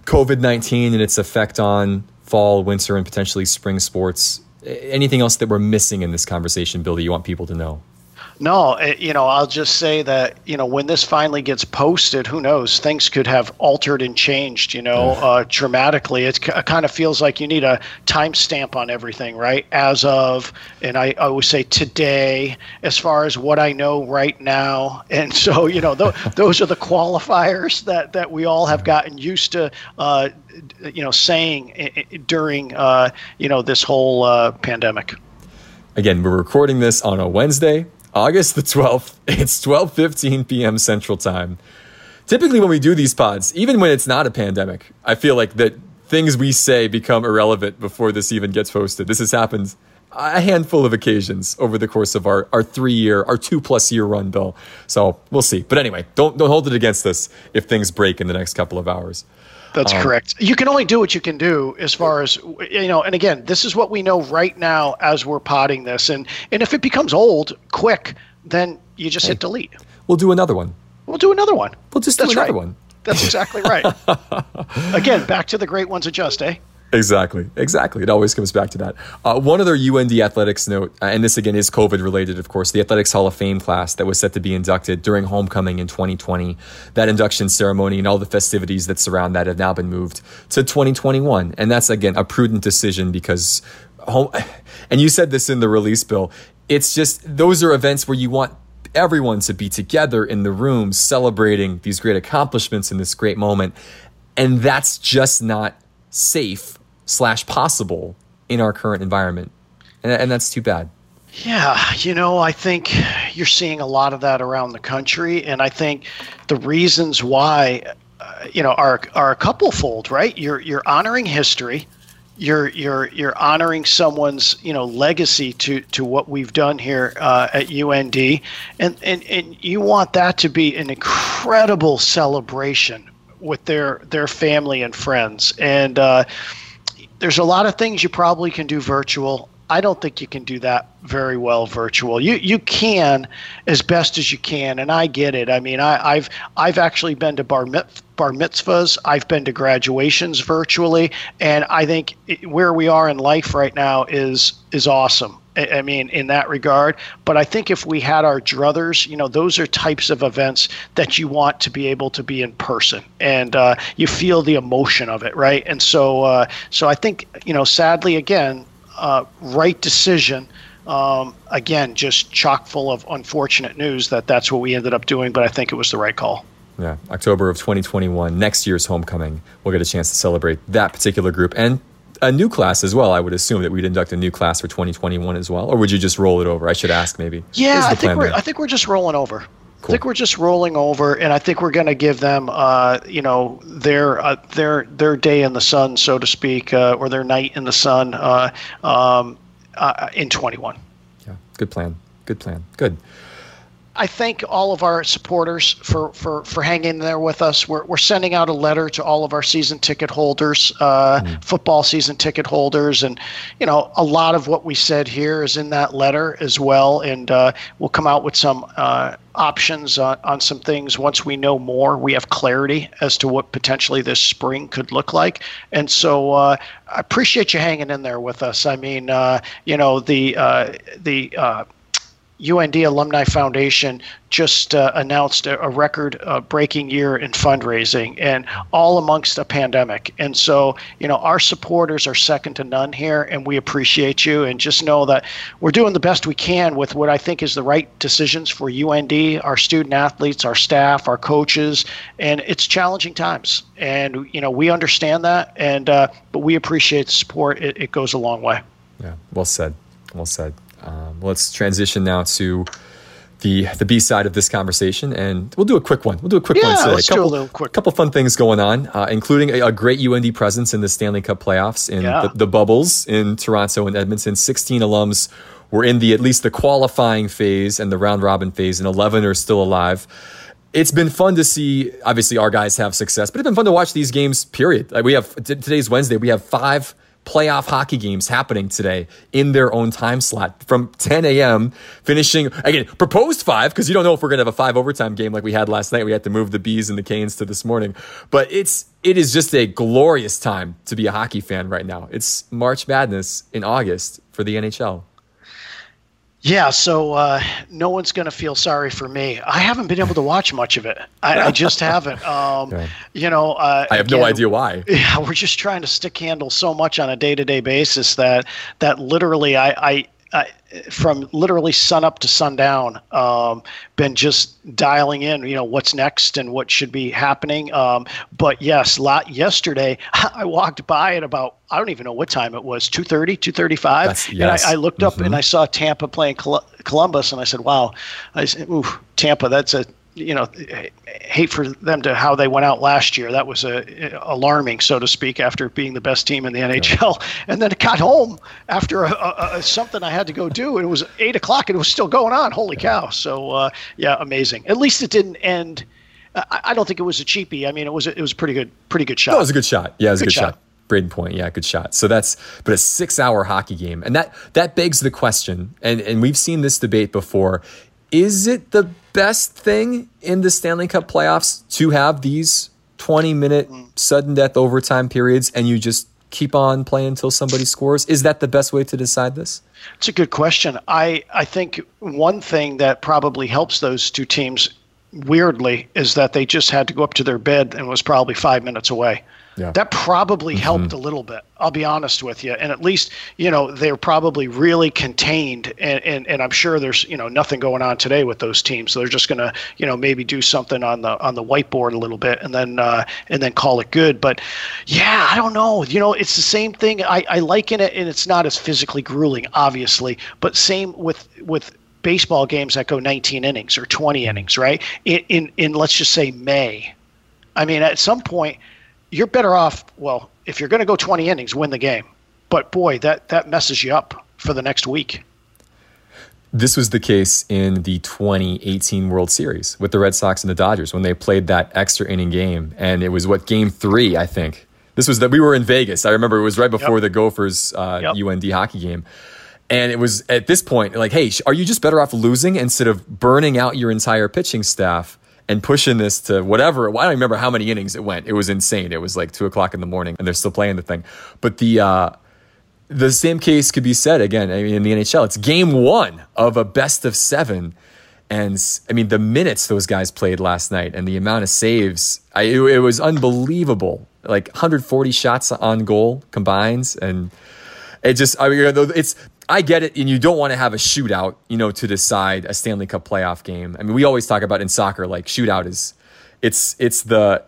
COVID nineteen and its effect on fall, winter, and potentially spring sports? Anything else that we're missing in this conversation, Bill, that you want people to know? No, you know, I'll just say that, you know, when this finally gets posted, who knows, things could have altered and changed, you know, uh, dramatically. It's, it kind of feels like you need a timestamp on everything, right? As of, and I, I always say today, as far as what I know right now. And so, you know, th- those are the qualifiers that, that we all have gotten used to, uh, you know, saying during, uh, you know, this whole uh, pandemic. Again, we're recording this on a Wednesday, August the twelfth. It's twelve fifteen p.m. Central Time. Typically when we do these pods, even when it's not a pandemic, I feel like that things we say become irrelevant before this even gets posted. This has happened a handful of occasions over the course of our, our three-year, our two-plus-year run, Bill. So we'll see. But anyway, don't, don't hold it against us if things break in the next couple of hours. That's um, correct. You can only do what you can do as far as, you know, and again, this is what we know right now as we're potting this. And, and if it becomes old quick, then you just hey, hit delete. We'll do another one. We'll do another one. We'll just That's do another right. one. That's exactly right. Again, back to the great ones adjust, eh? Exactly. Exactly. It always comes back to that. Uh, one other U N D athletics note, uh, and this again is COVID related, of course, the Athletics Hall of Fame class that was set to be inducted during homecoming in twenty twenty. That induction ceremony and all the festivities that surround that have now been moved to twenty twenty-one. And that's, again, a prudent decision because home, and you said this in the release, Bill, it's just those are events where you want everyone to be together in the room celebrating these great accomplishments in this great moment. And that's just not safe slash possible in our current environment. And, and that's too bad. Yeah. You know, I think you're seeing a lot of that around the country. And I think the reasons why, uh, you know, are, are a couple fold, right? You're, you're honoring history. You're, you're, you're honoring someone's, you know, legacy to, to what we've done here uh, at U N D. And, and, and you want that to be an incredible celebration with their, their family and friends. And uh, there's a lot of things you probably can do virtual. I don't think you can do that very well virtual. You you can as best as you can, and I get it. I mean, I, I've I've actually been to bar, mit, bar mitzvahs. I've been to graduations virtually, and I think it, where we are in life right now is is awesome. I mean, in that regard. But I think if we had our druthers, you know, those are types of events that you want to be able to be in person, and uh, you feel the emotion of it, right? And so, uh, so I think, you know, sadly, again, uh, right decision. Um, again, just chock full of unfortunate news that that's what we ended up doing, but I think it was the right call. Yeah, October of twenty twenty-one, next year's homecoming, we'll get a chance to celebrate that particular group and a new class as well. I would assume that we'd induct a new class for twenty twenty-one as well, or would you just roll it over? I should ask maybe. Yeah, I think we're, I think we're just rolling over. Cool. I think we're just rolling over, and I think we're going to give them, uh, you know, their uh, their their day in the sun, so to speak, uh, or their night in the sun uh, um, uh, in twenty-one. Yeah, good plan. Good plan. Good. I thank all of our supporters for, for, for hanging there with us. We're, we're sending out a letter to all of our season ticket holders, uh, mm-hmm. football season ticket holders. And, you know, a lot of what we said here is in that letter as well. And uh, we'll come out with some uh, options on, on some things. Once we know more, we have clarity as to what potentially this spring could look like. And so uh, I appreciate you hanging in there with us. I mean, uh, you know, the uh, the uh, U N D Alumni Foundation just uh, announced a, a record-breaking uh, year in fundraising, and all amongst a pandemic. And so, you know, our supporters are second to none here, and we appreciate you. And just know that we're doing the best we can with what I think is the right decisions for U N D, our student athletes, our staff, our coaches, and it's challenging times. And, you know, we understand that, and uh, but we appreciate the support. It, it goes a long way. Yeah, well said. Well said. Um, let's transition now to the the B side of this conversation, and we'll do a quick one. We'll do a quick yeah, one today. Let's a couple, do a little quick. Couple fun things going on, uh, including a, a great U N D presence in the Stanley Cup playoffs in yeah. the, the bubbles in Toronto and Edmonton. sixteen alums were in the at least the qualifying phase and the round robin phase, and eleven are still alive. It's been fun to see. Obviously, our guys have success, but it's been fun to watch these games. Period. Like we have t- today's Wednesday. We have five playoff hockey games happening today in their own time slot from ten a.m. finishing again proposed five, because you don't know if we're gonna have a five overtime game like we had last night. We had to move the Bees and the Canes to this morning, but it's it is just a glorious time to be a hockey fan right now. It's March Madness in August for the N H L. Yeah, so uh, no one's going to feel sorry for me. I haven't been able to watch much of it. I, I just haven't. Um, yeah. You know, uh, I have again, no idea why. Yeah, we're just trying to stick handle so much on a day-to-day basis that that literally, I, I, I from literally sun up to sundown, um, been just dialing in. You know, what's next and what should be happening. Um, but yes, lot yesterday I walked by at about, I don't even know what time it was, two thirty, two thirty-five. Yes. And I, I looked up mm-hmm. and I saw Tampa playing Col- Columbus, and I said, wow, I said, ooh, Tampa, that's a, you know, hate for them to how they went out last year. That was a, a alarming, so to speak, after being the best team in the N H L. Yeah. And then it got home after a, a, a, something I had to go do. It was eight o'clock and it was still going on. Holy yeah. cow. So, uh, yeah, amazing. At least it didn't end. I, I don't think it was a cheapie. I mean, it was a, it was a pretty good, pretty good shot. No, it was a good shot. Yeah, it was good a good shot. shot. Braden Point, yeah, good shot. So that's but a six-hour hockey game. And that that begs the question, and, and we've seen this debate before, is it the best thing in the Stanley Cup playoffs to have these twenty-minute sudden-death overtime periods and you just keep on playing until somebody scores? Is that the best way to decide this? It's a good question. I, I think one thing that probably helps those two teams, weirdly, is that they just had to go up to their bed and was probably five minutes away. Yeah. That probably mm-hmm. helped a little bit, I'll be honest with you. And at least, you know, they're probably really contained. And, and, and I'm sure there's, you know, nothing going on today with those teams. So they're just going to, you know, maybe do something on the on the whiteboard a little bit and then uh, and then call it good. But, yeah, I don't know. You know, it's the same thing. I, I liken it, and it's not as physically grueling, obviously. But same with with baseball games that go nineteen innings or twenty innings, right? In in, in let's just say May. I mean, at some point – you're better off, well, if you're going to go twenty innings, win the game. But, boy, that, that messes you up for the next week. This was the case in the twenty eighteen World Series with the Red Sox and the Dodgers when they played that extra inning game. And it was, what, game three, I think. This was that we were in Vegas. I remember it was right before yep. the Gophers uh, yep. U N D hockey game. And it was at this point, like, hey, are you just better off losing instead of burning out your entire pitching staff and pushing this to whatever? Well, I don't remember how many innings it went. It was insane. It was like two o'clock in the morning, and they're still playing the thing. But the uh, the same case could be said again. I mean, in the N H L, it's game one of a best of seven, and I mean the minutes those guys played last night and the amount of saves, I, it, it was unbelievable. Like one hundred forty shots on goal combined, and it just I mean it's. I get it, and you don't want to have a shootout, you know, to decide a Stanley Cup playoff game. I mean, we always talk about in soccer, like shootout is, it's it's the,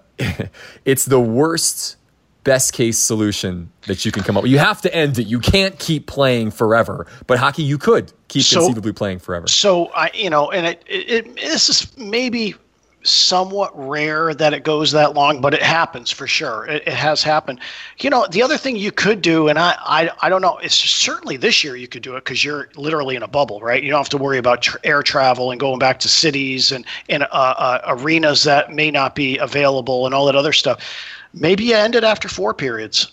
it's the worst best case solution that you can come up with. You have to end it. You can't keep playing forever. But hockey, you could keep so, conceivably playing forever. So I, you know, and it, it, it this is maybe somewhat rare that it goes that long, but it happens for sure. It, it has happened. You know, the other thing you could do, and I, I, I don't know, it's certainly this year you could do it because you're literally in a bubble, right? You don't have to worry about tr- air travel and going back to cities and, and uh, uh, arenas that may not be available and all that other stuff. Maybe you end it after four periods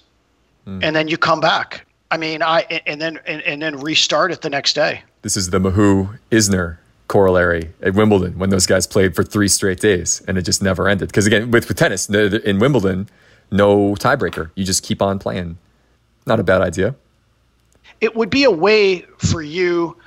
mm. and then you come back. I mean, I and then and, and then restart it the next day. This is the Mahu-Isner corollary at Wimbledon when those guys played for three straight days and it just never ended. Because again, with, with tennis, in Wimbledon, no tiebreaker. You just keep on playing. Not a bad idea. It would be a way for you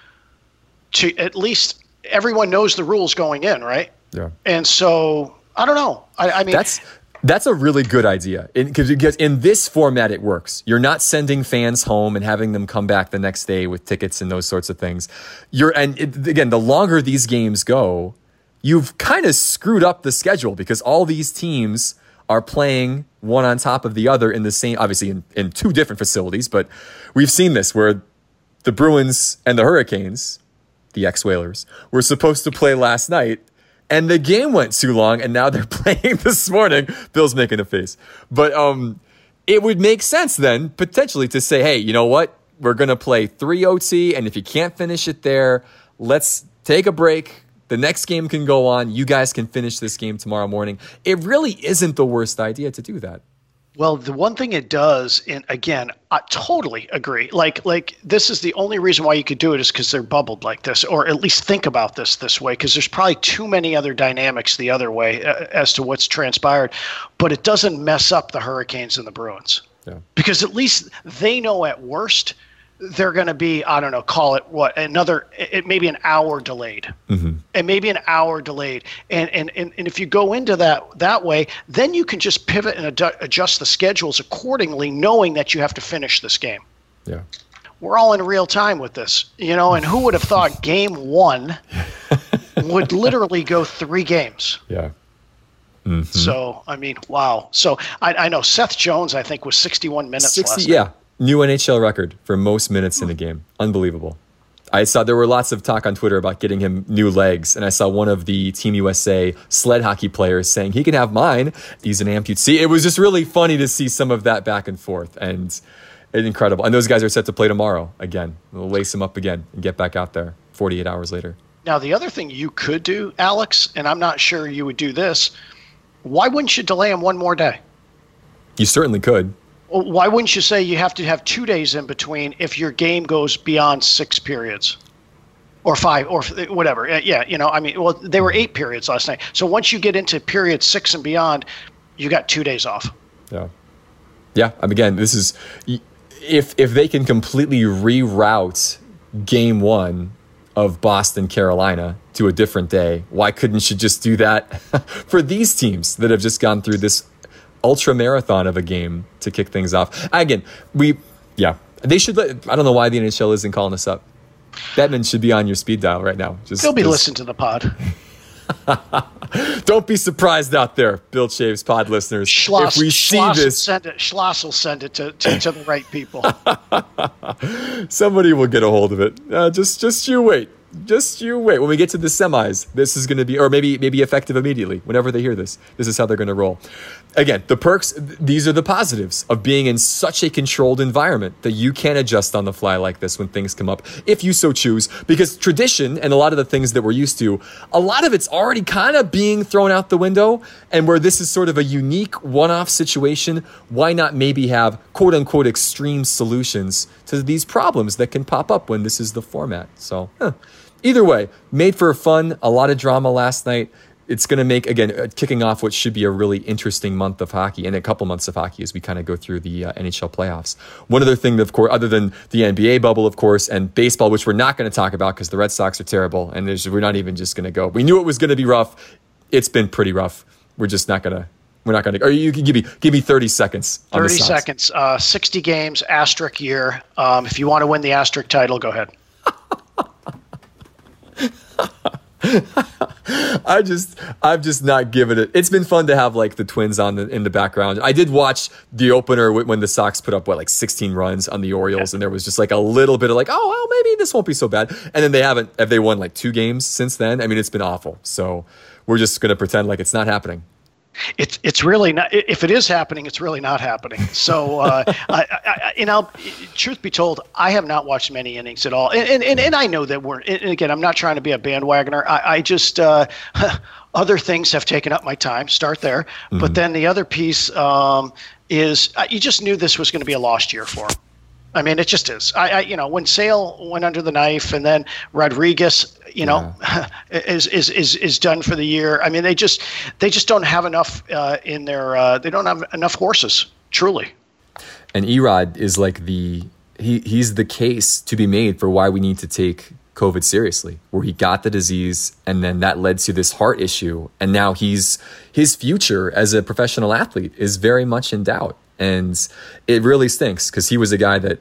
to at least everyone knows the rules going in, right? Yeah. And so, I don't know. I, I mean... That's... That's a really good idea because in, in this format, it works. You're not sending fans home and having them come back the next day with tickets and those sorts of things. You're And it, again, the longer these games go, you've kind of screwed up the schedule because all these teams are playing one on top of the other in the same, obviously in, in two different facilities. But we've seen this where the Bruins and the Hurricanes, the ex-Whalers, were supposed to play last night. And the game went too long, and now they're playing this morning. Bill's making a face. But um, it would make sense then, potentially, to say, hey, you know what? We're going to play three O T, and if you can't finish it there, let's take a break. The next game can go on. You guys can finish this game tomorrow morning. It really isn't the worst idea to do that. Well, the one thing it does, and again, I totally agree. Like, like this is the only reason why you could do it is because they're bubbled like this, or at least think about this this way, because there's probably too many other dynamics the other way uh, as to what's transpired. But it doesn't mess up the Hurricanes and the Bruins, yeah. Because at least they know at worst they're going to be, I don't know, call it what, another, it maybe an hour delayed. Mm-hmm. And maybe an hour delayed. And, and and and if you go into that that way, then you can just pivot and ad- adjust the schedules accordingly, knowing that you have to finish this game. Yeah, we're all in real time with this, you know. And who would have thought game one would literally go three games? Yeah. Mm-hmm. So I mean, wow. So I, I know Seth Jones, I think, was sixty-one minutes. sixty, last yeah, night. New N H L record for most minutes in a game. Unbelievable. I saw there were lots of talk on Twitter about getting him new legs, and I saw one of the Team U S A sled hockey players saying, he can have mine. He's an amputee. It was just really funny to see some of that back and forth, and incredible. And those guys are set to play tomorrow again. We'll lace them up again and get back out there forty-eight hours later. Now, the other thing you could do, Alex, and I'm not sure you would do this, why wouldn't you delay him one more day? You certainly could. Why wouldn't you say you have to have two days in between if your game goes beyond six periods or five or whatever? Yeah, you know, I mean, well, they were eight periods last night. So once you get into period six and beyond, you got two days off. Yeah. Yeah. I mean, again, this is if if they can completely reroute game one of Boston, Carolina to a different day, why couldn't you just do that for these teams that have just gone through this ultra marathon of a game to kick things off? Again, we, yeah, they should. Let, I don't know why the N H L isn't calling us up. Batman should be on your speed dial right now. Just, He'll be just. Listening to the pod. Don't be surprised out there, Bill Chaves pod listeners. Schloss, if we Schloss see this, send it, Schloss will send it to, to, to the right people. Somebody will get a hold of it. Uh, just, just you wait. Just you wait. When we get to the semis, this is going to be, or maybe maybe effective immediately. Whenever they hear this, this is how they're going to roll. Again, the perks, these are the positives of being in such a controlled environment that you can adjust on the fly like this when things come up, if you so choose. Because tradition and a lot of the things that we're used to, a lot of it's already kind of being thrown out the window. And where this is sort of a unique one-off situation, why not maybe have quote-unquote extreme solutions to these problems that can pop up when this is the format? So, huh. Either way, made for fun, a lot of drama last night. It's going to make, again, kicking off what should be a really interesting month of hockey and a couple months of hockey as we kind of go through the uh, N H L playoffs. One other thing, of course, other than the N B A bubble, of course, and baseball, which we're not going to talk about because the Red Sox are terrible, and there's, we're not even just going to go. We knew it was going to be rough. It's been pretty rough. We're just not going to. We're not going to. Or you can give me give me thirty seconds. On thirty the Sox. Seconds. Uh, sixty games. Asterisk year. Um, if you want to win the asterisk title, go ahead. I just, I've just not given it. It's been fun to have like the Twins on the in the background. I did watch the opener when the Sox put up what like sixteen runs on the Orioles, and there was just like a little bit of like, oh well, maybe this won't be so bad. And then they haven't. Have they won like two games since then? I mean, it's been awful. So we're just going to pretend like it's not happening. It's it's really not. If it is happening, it's really not happening. So, uh, I, I, and I'll, truth be told, I have not watched many innings at all. And and, and, and I know that we're. And again, I'm not trying to be a bandwagoner. I, I just uh, other things have taken up my time. Start there. Mm-hmm. But then the other piece um, is uh, you just knew this was going to be a lost year for him. I mean, it just is. I, I, you know, when Sale went under the knife, and then Rodriguez, you know, yeah. is is is is done for the year. I mean, they just they just don't have enough uh, in their. Uh, they don't have enough horses, truly. And Erod is like the he he's the case to be made for why we need to take COVID seriously, where he got the disease, and then that led to this heart issue, and now he's his future as a professional athlete is very much in doubt. And it really stinks because he was a guy that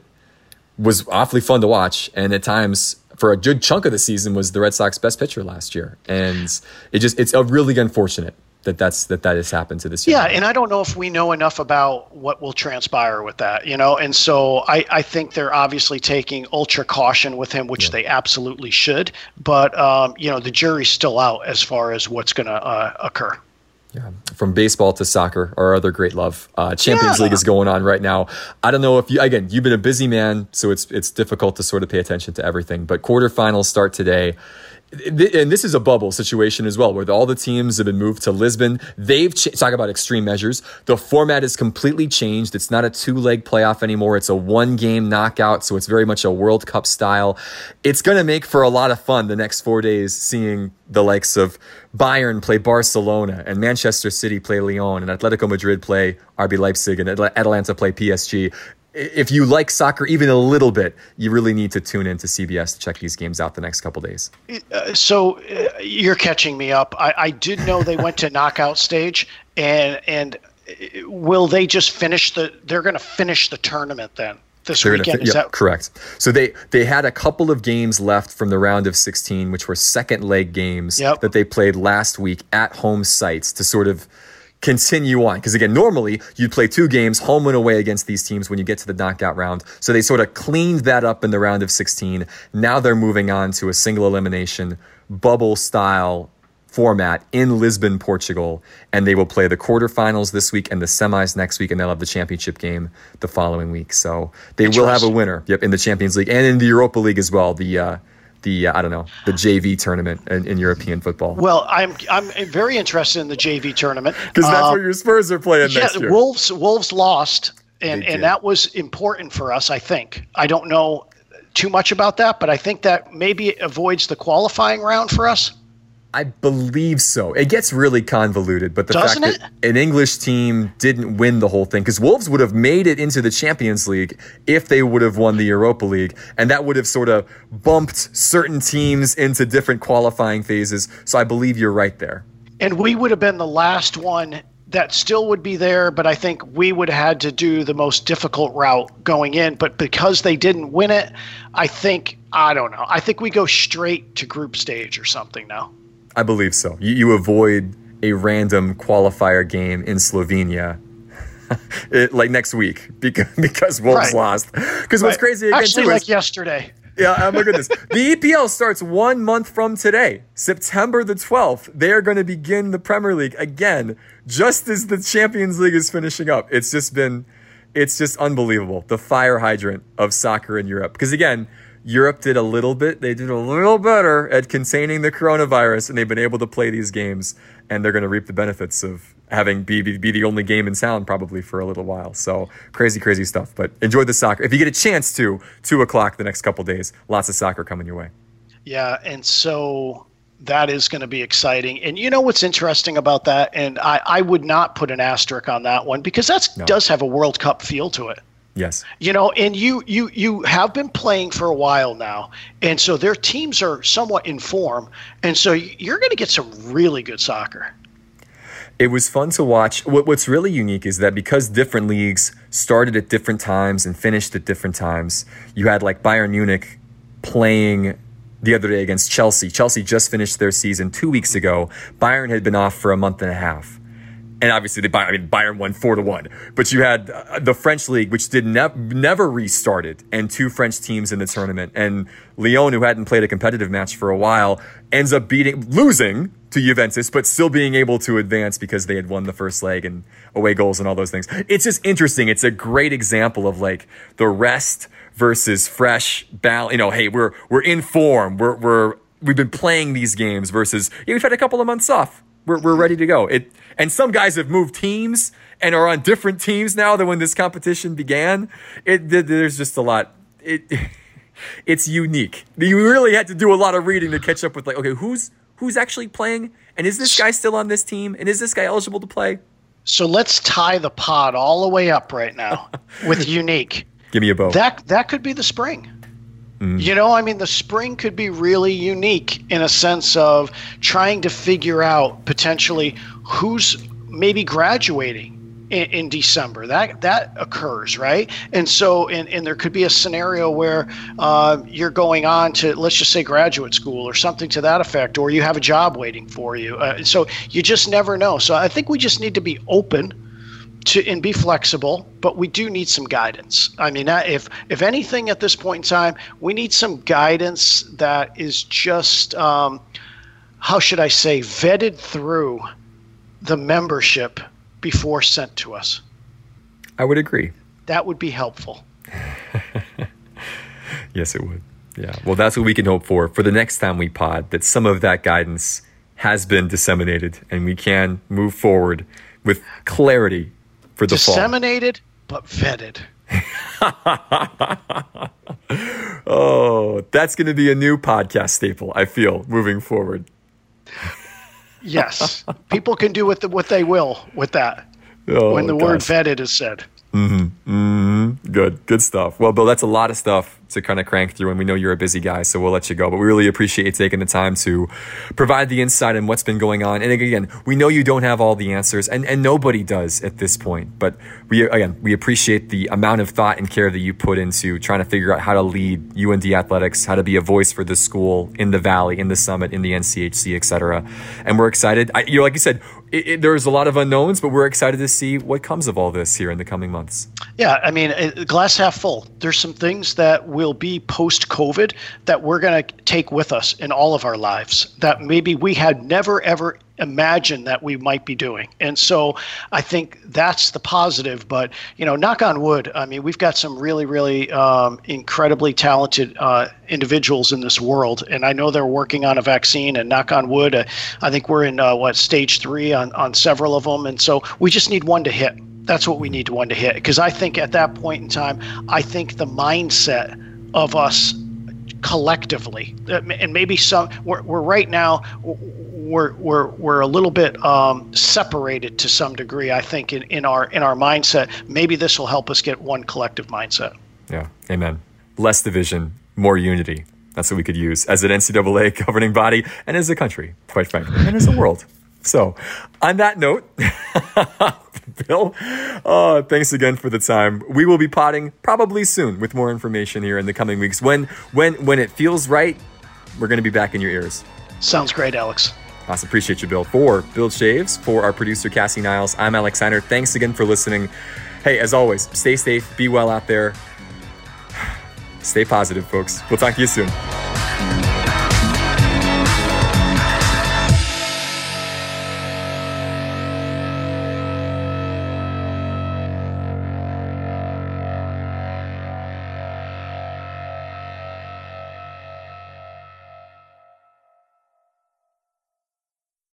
was awfully fun to watch. And at times, for a good chunk of the season, was the Red Sox best pitcher last year. And it just it's really unfortunate that that's that, that has happened to this year. Yeah, and I don't know if we know enough about what will transpire with that, you know. And so I, I think they're obviously taking ultra caution with him, which yeah. they absolutely should. But, um, you know, the jury's still out as far as what's going to uh, occur. Yeah, from baseball to soccer, our other great love. Uh, Champions yeah. League is going on right now. I don't know if you, again, you've been a busy man, so it's it's difficult to sort of pay attention to everything. But quarterfinals start today. And this is a bubble situation as well, where all the teams have been moved to Lisbon. They've ch- talk about extreme measures. The format is completely changed. It's not a two-leg playoff anymore. It's a one-game knockout, so it's very much a World Cup style. It's going to make for a lot of fun the next four days, seeing the likes of Bayern play Barcelona and Manchester City play Lyon and Atletico Madrid play R B Leipzig and At- Atalanta play P S G. If you like soccer even a little bit, you really need to tune in to C B S to check these games out the next couple days. Uh, so uh, you're catching me up. I, I did know they went to knockout stage, and and will they just finish the? They're going to finish the tournament then this they're weekend. Fi- Is yeah, that correct? So they they had a couple of games left from the round of sixteen, which were second leg games yep. that they played last week at home sites to sort of continue on, because again, normally you'd play two games home and away against these teams when you get to the knockout round. So they sort of cleaned that up in the round of sixteen. Now they're moving on to a single elimination bubble style format in Lisbon, Portugal, and they will play the quarterfinals this week and the semis next week, and they'll have the championship game the following week. So they will have a winner yep in the Champions League and in the Europa League as well, the uh The uh, I don't know the J V tournament in, in European football. Well, I'm I'm very interested in the J V tournament because that's um, where your Spurs are playing yeah, next year. Wolves Wolves lost, and, and that was important for us. I think I don't know too much about that, but I think that maybe it avoids the qualifying round for us. I believe so. It gets really convoluted, but the Doesn't fact that it? an English team didn't win the whole thing, because Wolves would have made it into the Champions League if they would have won the Europa League, and that would have sort of bumped certain teams into different qualifying phases. So I believe you're right there. And we would have been the last one that still would be there, but I think we would have had to do the most difficult route going in. But because they didn't win it, I think, I don't know, I think we go straight to group stage or something now. I believe so. You, you avoid a random qualifier game in Slovenia it, like next week because, because Wolves right. lost. Because right. what's crazy again Actually, too like is, yesterday. Yeah, oh my goodness. The E P L starts one month from today, September the twelfth. They are going to begin the Premier League again just as the Champions League is finishing up. It's just been, it's just unbelievable, the fire hydrant of soccer in Europe. Because again, Europe did a little bit. They did a little better at containing the coronavirus, and they've been able to play these games, and they're going to reap the benefits of having be, be, be the only game in town probably for a little while. So crazy, crazy stuff. But enjoy the soccer. If you get a chance to, two o'clock the next couple days, lots of soccer coming your way. Yeah, and so that is going to be exciting. And you know what's interesting about that? And I, I would not put an asterisk on that one because that no. does have a World Cup feel to it. Yes. You know, and you, you you have been playing for a while now, and so their teams are somewhat in form, and so you're going to get some really good soccer. It was fun to watch. What, what's really unique is that because different leagues started at different times and finished at different times, you had like Bayern Munich playing the other day against Chelsea. Chelsea just finished their season two weeks ago. Bayern had been off for a month and a half. And obviously, the Bayern, I mean, Bayern won four to one. But you had uh, the French league, which did ne- never restarted, and two French teams in the tournament. And Lyon, who hadn't played a competitive match for a while, ends up beating, losing to Juventus, but still being able to advance because they had won the first leg and away goals and all those things. It's just interesting. It's a great example of like the rest versus fresh ball. You know, hey, we're we're in form. We're we're we've been playing these games versus yeah, we've had a couple of months off. We're we're ready to go. It and some guys have moved teams and are on different teams now than when this competition began. It there's just a lot. It it's unique. You really had to do a lot of reading to catch up with like okay, who's who's actually playing? And is this guy still on this team? And is this guy eligible to play? So let's tie the pod all the way up right now with unique. Give me a bow. That that could be the spring. Mm. You know, I mean, the spring could be really unique in a sense of trying to figure out potentially who's maybe graduating in, in December. That that occurs, right? And so, and, and there could be a scenario where uh, you're going on to, let's just say, graduate school or something to that effect, or you have a job waiting for you. Uh, so you just never know. So I think we just need to be open to and be flexible, but we do need some guidance. I mean, if if anything at this point in time, we need some guidance that is just, um, how should I say, vetted through the membership before sent to us. I would agree. That would be helpful. Yes, it would. Yeah. Well, that's what we can hope for for the next time we pod, that some of that guidance has been disseminated and we can move forward with clarity. For the disseminated, fall. But vetted. Oh, that's going to be a new podcast staple, I feel, moving forward. Yes. People can do with the, what they will with that oh, when the gosh. word vetted is said. Mm-hmm. Mm-hmm. Good. Good stuff. Well, Bill, that's a lot of stuff to kind of crank through, and we know you're a busy guy, so we'll let you go. But we really appreciate you taking the time to provide the insight on what's been going on. And again, we know you don't have all the answers, and, and nobody does at this point. But we again, we appreciate the amount of thought and care that you put into trying to figure out how to lead U N D athletics, how to be a voice for the school in the Valley, in the Summit, in the N C H C, et cetera. And we're excited. I, you know, like you said, it, it, there's a lot of unknowns, but we're excited to see what comes of all this here in the coming months. Yeah, I mean, glass half full. There's some things that will be post-COVID that we're going to take with us in all of our lives that maybe we had never, ever imagined that we might be doing. And so I think that's the positive. But, you know, knock on wood, I mean, we've got some really, really um, incredibly talented uh, individuals in this world. And I know they're working on a vaccine, and knock on wood, uh, I think we're in, uh, what, stage three on, on several of them. And so we just need one to hit. That's what we need one to hit. Because I think at that point in time, I think the mindset of us collectively, and maybe some, we're, we're right now, we're we're we're a little bit um, separated to some degree. I think in, in our in our mindset, maybe this will help us get one collective mindset. Yeah, amen. Less division, more unity. That's what we could use as an N C double A governing body, and as a country, quite frankly, and as a world. So, on that note, Bill, uh, thanks again for the time. We will be potting probably soon with more information here in the coming weeks. When when when it feels right, we're going to be back in your ears. Sounds great, Alex. Awesome. Appreciate you, Bill. For Bill Chaves, for our producer, Cassie Niles, I'm Alex Seinert. Thanks again for listening. Hey, as always, stay safe, be well out there. Stay positive, folks. We'll talk to you soon.